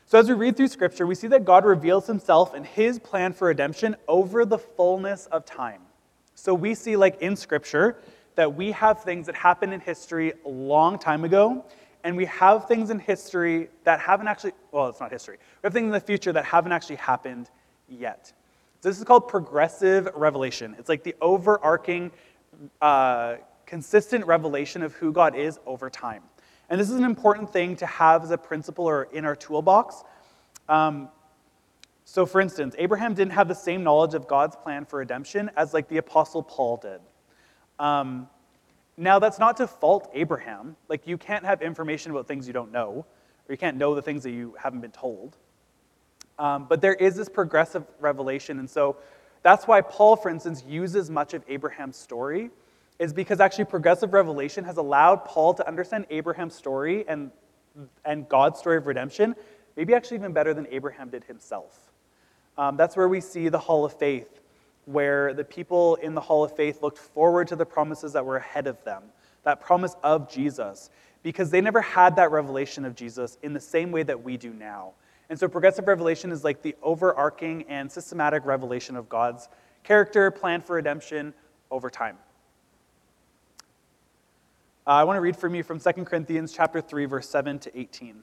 So as we read through Scripture, we see that God reveals himself and his plan for redemption over the fullness of time. So we see, like in Scripture, that we have things that happened in history a long time ago, and we have things in history that haven't actually, well, it's not history. We have things in the future that haven't actually happened yet. So this is called progressive revelation. It's like the overarching, uh, consistent revelation of who God is over time. And this is an important thing to have as a principle or in our toolbox. Um, so for instance, Abraham didn't have the same knowledge of God's plan for redemption as like the Apostle Paul did. Um, now that's not to fault Abraham. Like you can't have information about things you don't know, or you can't know the things that you haven't been told. Um, but there is this progressive revelation. And so that's why Paul, for instance, uses much of Abraham's story, is because actually progressive revelation has allowed Paul to understand Abraham's story and, and God's story of redemption, maybe actually even better than Abraham did himself. Um, that's where we see the Hall of Faith, where the people in the Hall of Faith looked forward to the promises that were ahead of them, that promise of Jesus, because they never had that revelation of Jesus in the same way that we do now. And so progressive revelation is like the overarching and systematic revelation of God's character, plan for redemption over time. Uh, I want to read for you from Second Corinthians chapter three, verse seven to eighteen.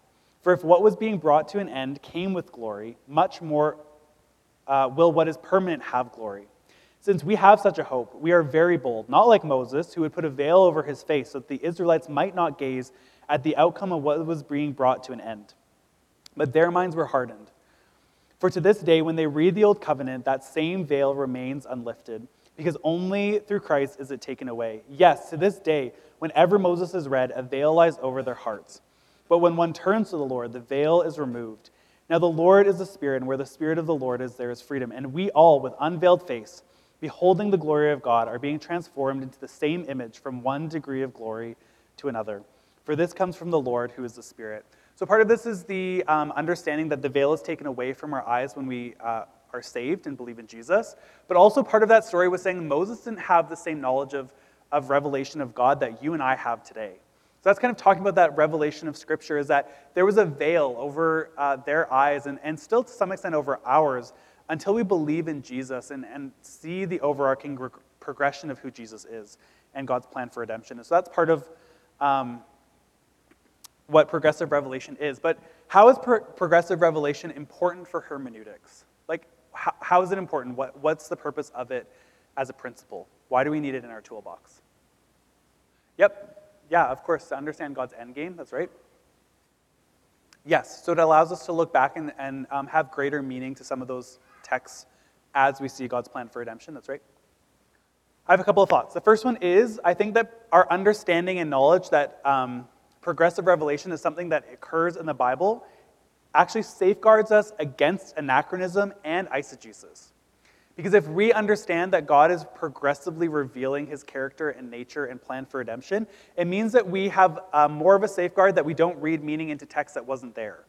For if what was being brought to an end came with glory, much more uh, will what is permanent have glory. Since we have such a hope, we are very bold, not like Moses, who would put a veil over his face so that the Israelites might not gaze at the outcome of what was being brought to an end. But their minds were hardened. For to this day, when they read the Old Covenant, that same veil remains unlifted, because only through Christ is it taken away. Yes, to this day, whenever Moses is read, a veil lies over their hearts. But when one turns to the Lord, the veil is removed. Now the Lord is the Spirit, and where the Spirit of the Lord is, there is freedom. And we all, with unveiled face, beholding the glory of God, are being transformed into the same image from one degree of glory to another. For this comes from the Lord, who is the Spirit." So part of this is the um, understanding that the veil is taken away from our eyes when we uh, are saved and believe in Jesus. But also part of that story was saying Moses didn't have the same knowledge of, of revelation of God that you and I have today. So that's kind of talking about that revelation of Scripture, is that there was a veil over uh, their eyes and, and still to some extent over ours until we believe in Jesus and, and see the overarching reg- progression of who Jesus is and God's plan for redemption. And so that's part of... Um, what progressive revelation is. But how is pro- progressive revelation important for hermeneutics? Like, how, how is it important? What, what's the purpose of it as a principle? Why do we need it in our toolbox? Yep, yeah, of course, to understand God's end game, that's right. Yes, so it allows us to look back and, and um, have greater meaning to some of those texts as we see God's plan for redemption, that's right. I have a couple of thoughts. The first one is, I think that our understanding and knowledge that um, progressive revelation is something that occurs in the Bible actually safeguards us against anachronism and eisegesis. Because if we understand that God is progressively revealing his character and nature and plan for redemption, it means that we have uh, more of a safeguard that we don't read meaning into text that wasn't there.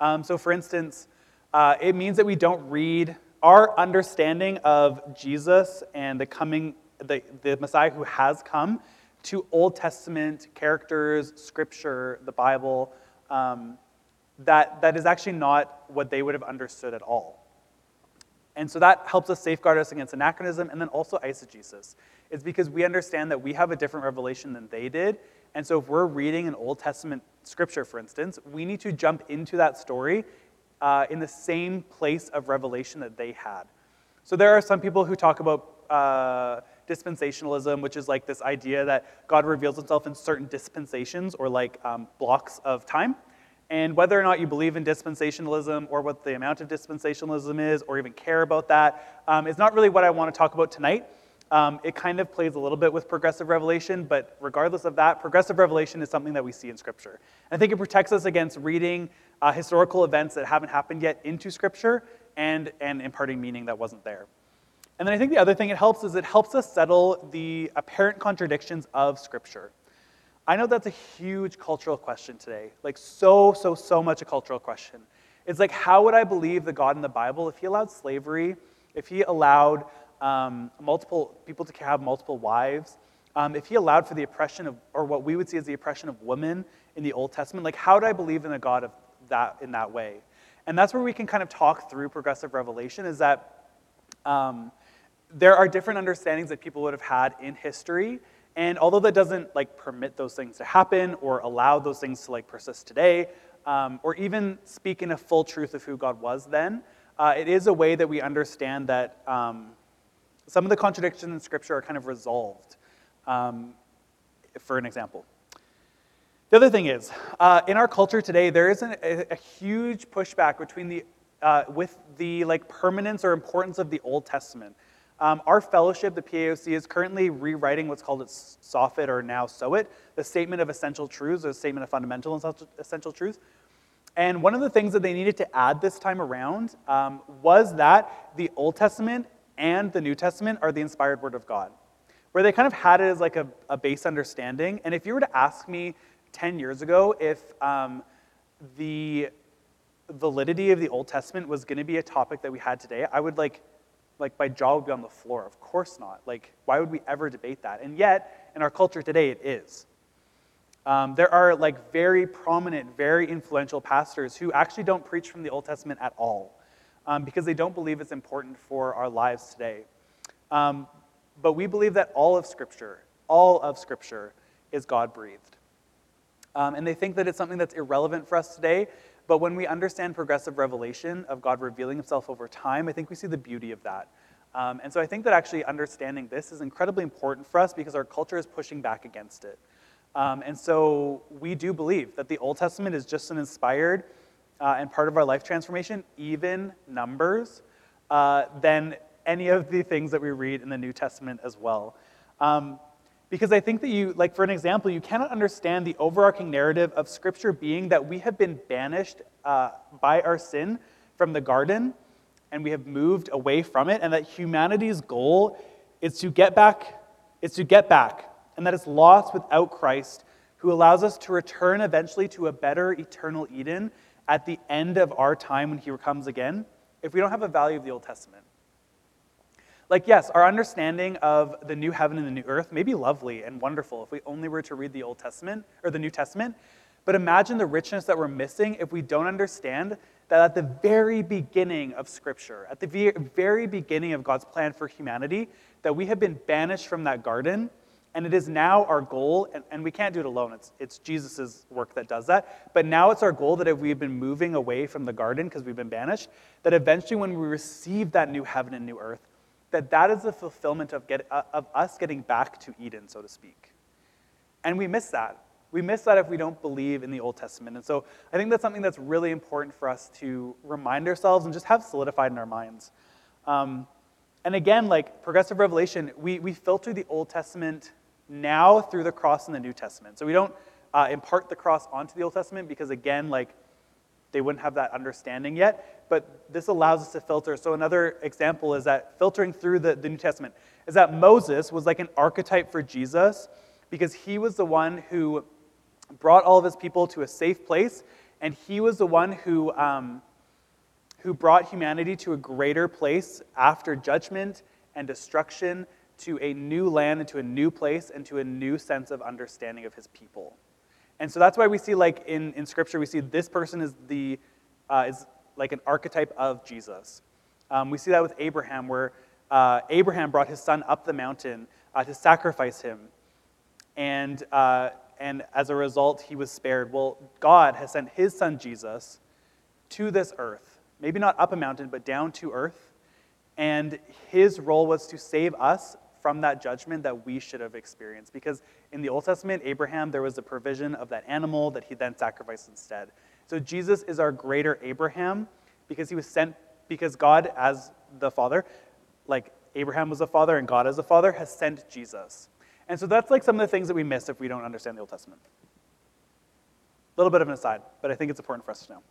Um, so for instance, uh, it means that we don't read our understanding of Jesus and the coming, the, the Messiah who has come, to Old Testament characters, Scripture, the Bible, um, that, that is actually not what they would have understood at all. And so that helps us safeguard us against anachronism and then also eisegesis. It's because we understand that we have a different revelation than they did, and so if we're reading an Old Testament Scripture, for instance, we need to jump into that story uh, in the same place of revelation that they had. So there are some people who talk about... Uh, dispensationalism, which is like this idea that God reveals himself in certain dispensations or like um, blocks of time. And whether or not you believe in dispensationalism or what the amount of dispensationalism is or even care about that um, is not really what I want to talk about tonight. Um, it kind of plays a little bit with progressive revelation, but regardless of that, progressive revelation is something that we see in Scripture. I think it protects us against reading uh, historical events that haven't happened yet into Scripture and, and imparting meaning that wasn't there. And then I think the other thing it helps is it helps us settle the apparent contradictions of Scripture. I know that's a huge cultural question today, like so, so, so much a cultural question. It's like, how would I believe the God in the Bible if he allowed slavery, if he allowed um, multiple people to have multiple wives, um, if he allowed for the oppression of, or what we would see as the oppression of women in the Old Testament, like how do I believe in a God of that in that way? And that's where we can kind of talk through progressive revelation, is that um, there are different understandings that people would have had in history. And although that doesn't like permit those things to happen or allow those things to like persist today, um, or even speak in a full truth of who God was then, uh, it is a way that we understand that um, some of the contradictions in Scripture are kind of resolved, um, for an example. The other thing is, uh, in our culture today, there is an, a, a huge pushback between the, uh, with the like permanence or importance of the Old Testament. Um, our fellowship, the P A O C, is currently rewriting what's called its SOFIT, or now SOIT, the Statement of Essential Truths, or the Statement of Fundamental and Essential Truths. And one of the things that they needed to add this time around um, was that the Old Testament and the New Testament are the inspired Word of God, where they kind of had it as like a, a base understanding. And if you were to ask me ten years ago if um, the validity of the Old Testament was going to be a topic that we had today, I would like... Like, my jaw would be on the floor. Of course not. Like, why would we ever debate that? And yet, in our culture today, it is. Um, there are, like, very prominent, very influential pastors who actually don't preach from the Old Testament at all um, because they don't believe it's important for our lives today. Um, but we believe that all of Scripture, all of Scripture is God-breathed. Um, and they think that it's something that's irrelevant for us today. But when we understand progressive revelation of God revealing himself over time, I think we see the beauty of that. Um, and so I think that actually understanding this is incredibly important for us because our culture is pushing back against it. Um, and so we do believe that the Old Testament is just an inspired uh, and part of our life transformation, even numbers, uh, than any of the things that we read in the New Testament as well. Um, Because I think that you, like for an example, you cannot understand the overarching narrative of Scripture being that we have been banished uh, by our sin from the garden, and we have moved away from it, and that humanity's goal is to get back, is to get back, and that it's lost without Christ, who allows us to return eventually to a better eternal Eden at the end of our time when he comes again, if we don't have a value of the Old Testament. Like, yes, our understanding of the new heaven and the new earth may be lovely and wonderful if we only were to read the Old Testament or the New Testament, but imagine the richness that we're missing if we don't understand that at the very beginning of Scripture, at the very beginning of God's plan for humanity, that we have been banished from that garden, and it is now our goal, and, and we can't do it alone, it's, it's Jesus' work that does that, but now it's our goal that if we've been moving away from the garden because we've been banished, that eventually when we receive that new heaven and new earth, that that is the fulfillment of, get, of us getting back to Eden, so to speak. And we miss that. We miss that if we don't believe in the Old Testament. And so I think that's something that's really important for us to remind ourselves and just have solidified in our minds. Um, and again, like progressive revelation, we, we filter the Old Testament now through the cross and the New Testament. So we don't uh, impart the cross onto the Old Testament because, again, like they wouldn't have that understanding yet, but this allows us to filter. So another example is that filtering through the, the New Testament is that Moses was like an archetype for Jesus because he was the one who brought all of his people to a safe place, and he was the one who, um, who brought humanity to a greater place after judgment and destruction, to a new land and to a new place and to a new sense of understanding of his people. And so that's why we see, like, in, in Scripture, we see this person is the uh, is like an archetype of Jesus. Um, we see that with Abraham, where uh, Abraham brought his son up the mountain uh, to sacrifice him. And, uh, and as a result, he was spared. Well, God has sent his son Jesus to this earth, maybe not up a mountain, but down to earth. And his role was to save us from that judgment that we should have experienced. Because in the Old Testament, Abraham, there was the provision of that animal that he then sacrificed instead. So Jesus is our greater Abraham because he was sent, because God as the Father, like Abraham was a father and God as a father, has sent Jesus. And so that's like some of the things that we miss if we don't understand the Old Testament. A little bit of an aside, but I think it's important for us to know.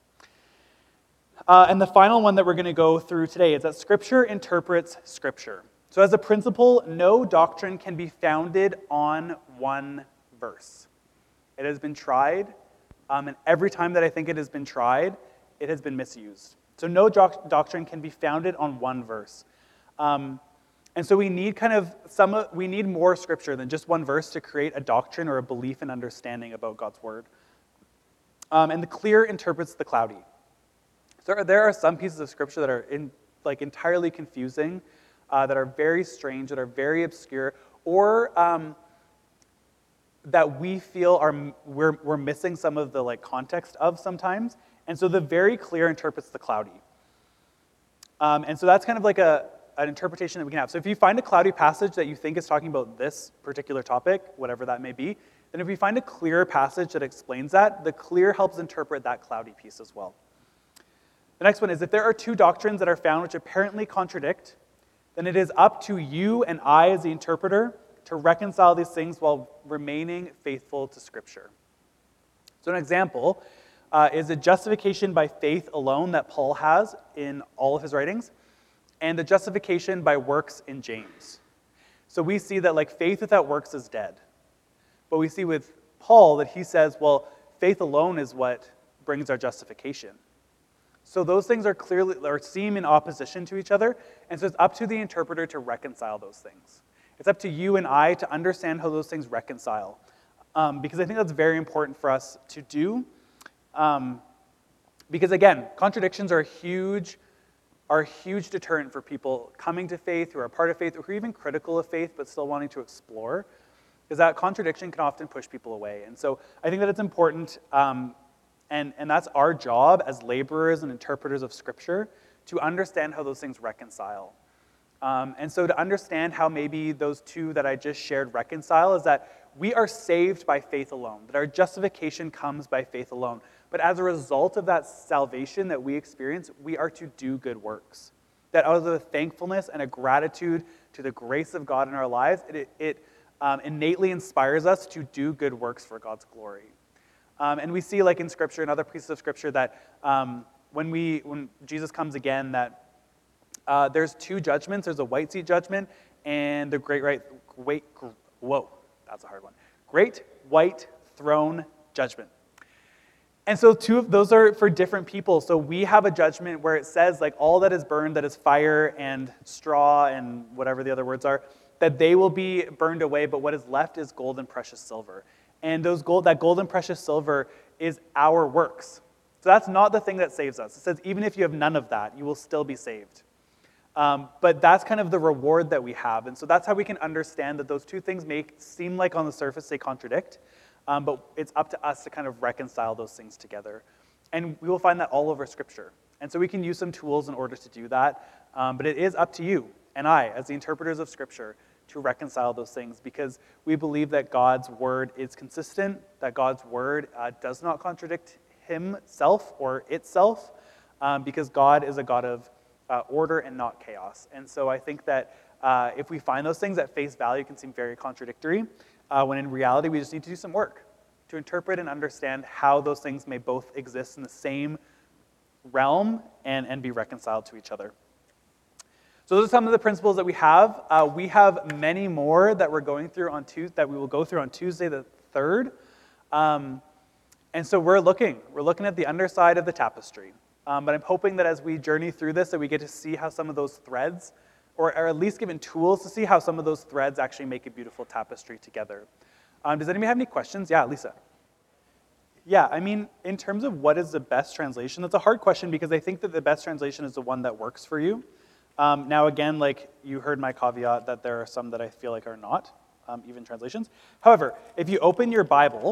Uh, and the final one that we're going to go through today is that Scripture interprets Scripture. So as a principle, no doctrine can be founded on one verse. It has been tried, um, and every time that I think it has been tried, it has been misused. So no doc- doctrine can be founded on one verse. Um, and so we need kind of some, we need more scripture than just one verse to create a doctrine or a belief and understanding about God's word. Um, and the clear interprets the cloudy. So there are some pieces of scripture that are in, like entirely confusing, uh, that are very strange, that are very obscure, or um, that we feel are we're we're missing some of the like context of sometimes. And so the very clear interprets the cloudy. Um, and so that's kind of like a, an interpretation that we can have. So if you find a cloudy passage that you think is talking about this particular topic, whatever that may be, then if you find a clear passage that explains that, the clear helps interpret that cloudy piece as well. The next one is, if there are two doctrines that are found which apparently contradict, then it is up to you and I as the interpreter to reconcile these things while remaining faithful to Scripture. So an example Uh, is a justification by faith alone that Paul has in all of his writings, and a justification by works in James. So we see that like faith without works is dead. But we see with Paul that he says, well, faith alone is what brings our justification. So those things are clearly, or seem in opposition to each other, and so it's up to the interpreter to reconcile those things. It's up to you and I to understand how those things reconcile, um, because I think that's very important for us to do. Um, because again, contradictions are a huge, are a huge deterrent for people coming to faith, who are a part of faith, or who are even critical of faith but still wanting to explore, is that contradiction can often push people away. And so I think that it's important, um, and, and that's our job as laborers and interpreters of Scripture, to understand how those things reconcile. Um, and so to understand how maybe those two that I just shared reconcile is that we are saved by faith alone, that our justification comes by faith alone. But as a result of that salvation that we experience, we are to do good works. That out of a thankfulness and a gratitude to the grace of God in our lives, it, it um, innately inspires us to do good works for God's glory. Um, and we see, like in Scripture and other pieces of Scripture, that um, when we when Jesus comes again, that uh, there's two judgments. There's a white seat judgment and the great right wait. Whoa. That's a hard one. Great White Throne Judgment. And so two of those are for different people. So we have a judgment where it says, like, all that is burned, that is fire and straw and whatever the other words are, that they will be burned away, but what is left is gold and precious silver. And those gold, that gold and precious silver is our works. So that's not the thing that saves us. It says even if you have none of that, you will still be saved. Um, but that's kind of the reward that we have. And so that's how we can understand that those two things may seem like on the surface they contradict, um, but it's up to us to kind of reconcile those things together. And we will find that all over Scripture. And so we can use some tools in order to do that, um, but it is up to you and I, as the interpreters of Scripture, to reconcile those things, because we believe that God's word is consistent, that God's word uh, does not contradict himself or itself, um, because God is a God of Uh, order and not chaos. And so I think that uh, if we find those things at face value, can seem very contradictory, uh, when in reality we just need to do some work to interpret and understand how those things may both exist in the same realm and, and be reconciled to each other. So those are some of the principles that we have. Uh, we have many more that we're going through on Tuesday, that we will go through on Tuesday the third. Um, and so we're looking, we're looking at the underside of the tapestry. Um, but I'm hoping that as we journey through this, that we get to see how some of those threads, or, or at least given tools to see how some of those threads actually make a beautiful tapestry together. Um, does anybody have any questions? Yeah, Lisa. Yeah, I mean, in terms of what is the best translation, that's a hard question, because I think that the best translation is the one that works for you. Um, now, again, like you heard my caveat that there are some that I feel like are not um, even translations. However, if you open your Bible,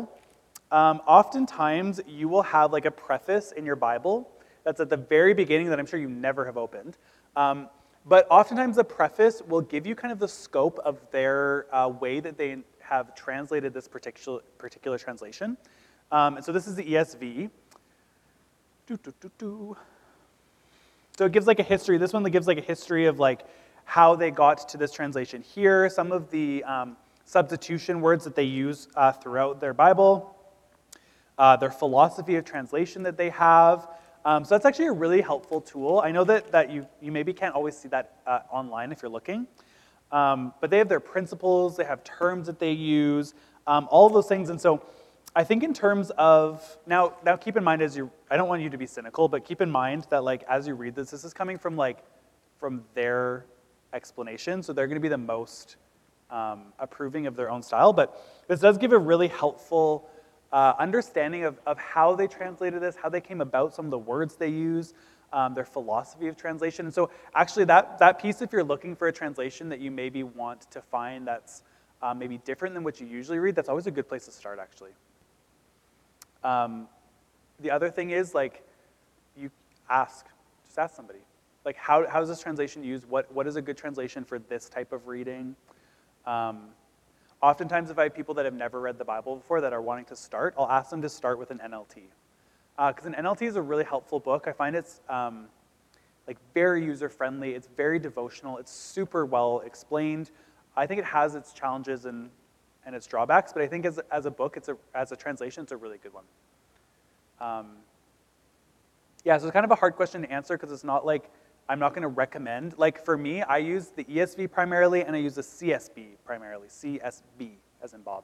um, oftentimes you will have like a preface in your Bible that's at the very beginning that I'm sure you never have opened. Um, but oftentimes the preface will give you kind of the scope of their uh, way that they have translated this particular particular translation. Um, and so this is the E S V. Doo, doo, doo, doo. So it gives like a history. This one gives like a history of like how they got to this translation here, some of the um, substitution words that they use uh, throughout their Bible, uh, their philosophy of translation that they have. Um, so that's actually a really helpful tool. I know that, that you, you maybe can't always see that uh, online if you're looking, Um, but they have their principles, they have terms that they use, um, all of those things. And so I think in terms of, now now keep in mind as you, I don't want you to be cynical, but keep in mind that like as you read this, this is coming from like, from their explanation. So they're gonna be the most um, approving of their own style. But this does give a really helpful uh, understanding of, of how they translated this, how they came about some of the words they use, Um, their philosophy of translation. And so actually that, that piece, if you're looking for a translation that you maybe want to find that's um, maybe different than what you usually read, that's always a good place to start actually. Um, the other thing is like, you ask, just ask somebody. Like how, how is this translation used? What, what is a good translation for this type of reading? Um, oftentimes if I have people that have never read the Bible before that are wanting to start, I'll ask them to start with an N L T. Because uh, an N L T is a really helpful book. I find it's um, like very user-friendly. It's very devotional. It's super well explained. I think it has its challenges and, and its drawbacks, but I think as, as a book, it's a, as a translation, it's a really good one. Um, yeah, so it's kind of a hard question to answer because it's not like, I'm not going to recommend. Like for me, I use the E S V primarily, and I use the C S B primarily, C S B as in Bob.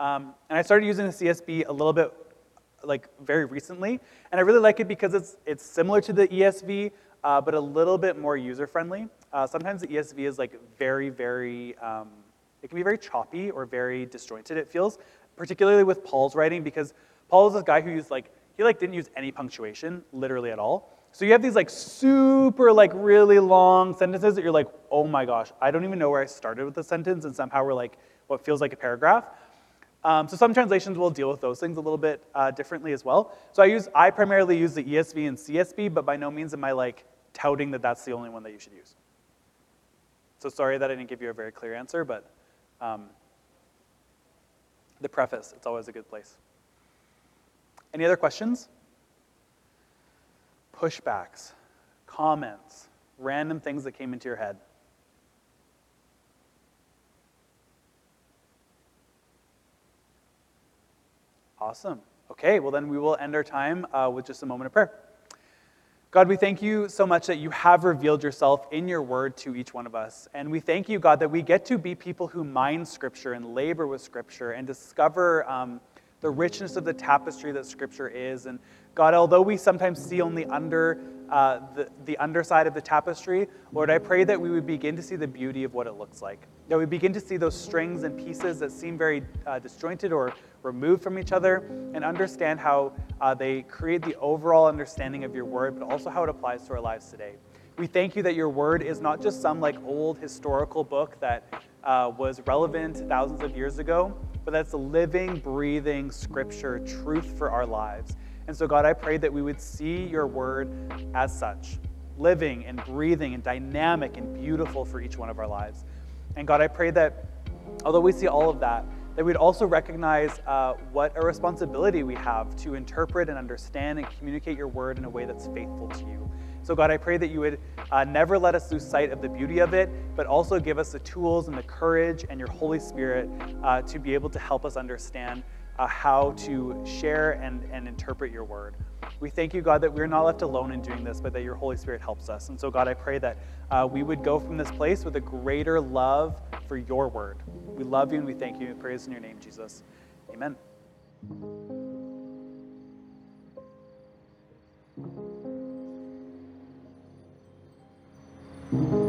Um, and I started using the C S B a little bit like very recently, and I really like it because it's it's similar to the E S V, uh, but a little bit more user-friendly. Uh, sometimes the E S V is like very, very, um, it can be very choppy or very disjointed, it feels, particularly with Paul's writing, because Paul is this guy who used like, he like didn't use any punctuation, literally at all. So you have these like super like really long sentences that you're like, oh my gosh, I don't even know where I started with the sentence, and somehow we're like, what feels like a paragraph. Um, so some translations will deal with those things a little bit uh, differently as well. So I use, I primarily use the E S V and C S B, but by no means am I like touting that that's the only one that you should use. So sorry that I didn't give you a very clear answer, but um, the preface, it's always a good place. Any other questions? Pushbacks, comments, random things that came into your head. Awesome. Okay, well then we will end our time uh, with just a moment of prayer. God, we thank you so much that you have revealed yourself in your word to each one of us. And we thank you, God, that we get to be people who mine Scripture and labor with Scripture and discover um, the richness of the tapestry that Scripture is. And God, although we sometimes see only under uh, the, the underside of the tapestry, Lord, I pray that we would begin to see the beauty of what it looks like. That we begin to see those strings and pieces that seem very uh, disjointed or removed from each other, and understand how uh, they create the overall understanding of your word, but also how it applies to our lives today. We thank you that your word is not just some like old historical book that uh, was relevant thousands of years ago, but that's a living, breathing scripture truth for our lives. And so God, I pray that we would see your word as such, living and breathing and dynamic and beautiful for each one of our lives. And God, I pray that although we see all of that, that we'd also recognize uh, what a responsibility we have to interpret and understand and communicate your word in a way that's faithful to you. So God, I pray that you would uh, never let us lose sight of the beauty of it, but also give us the tools and the courage and your Holy Spirit uh, to be able to help us understand uh, how to share and, and interpret your word. We thank you, God, that we're not left alone in doing this, but that your Holy Spirit helps us. And so God, I pray that uh, we would go from this place with a greater love for your word. We love you and we thank you. We praise in your name, Jesus. Amen. Thank you.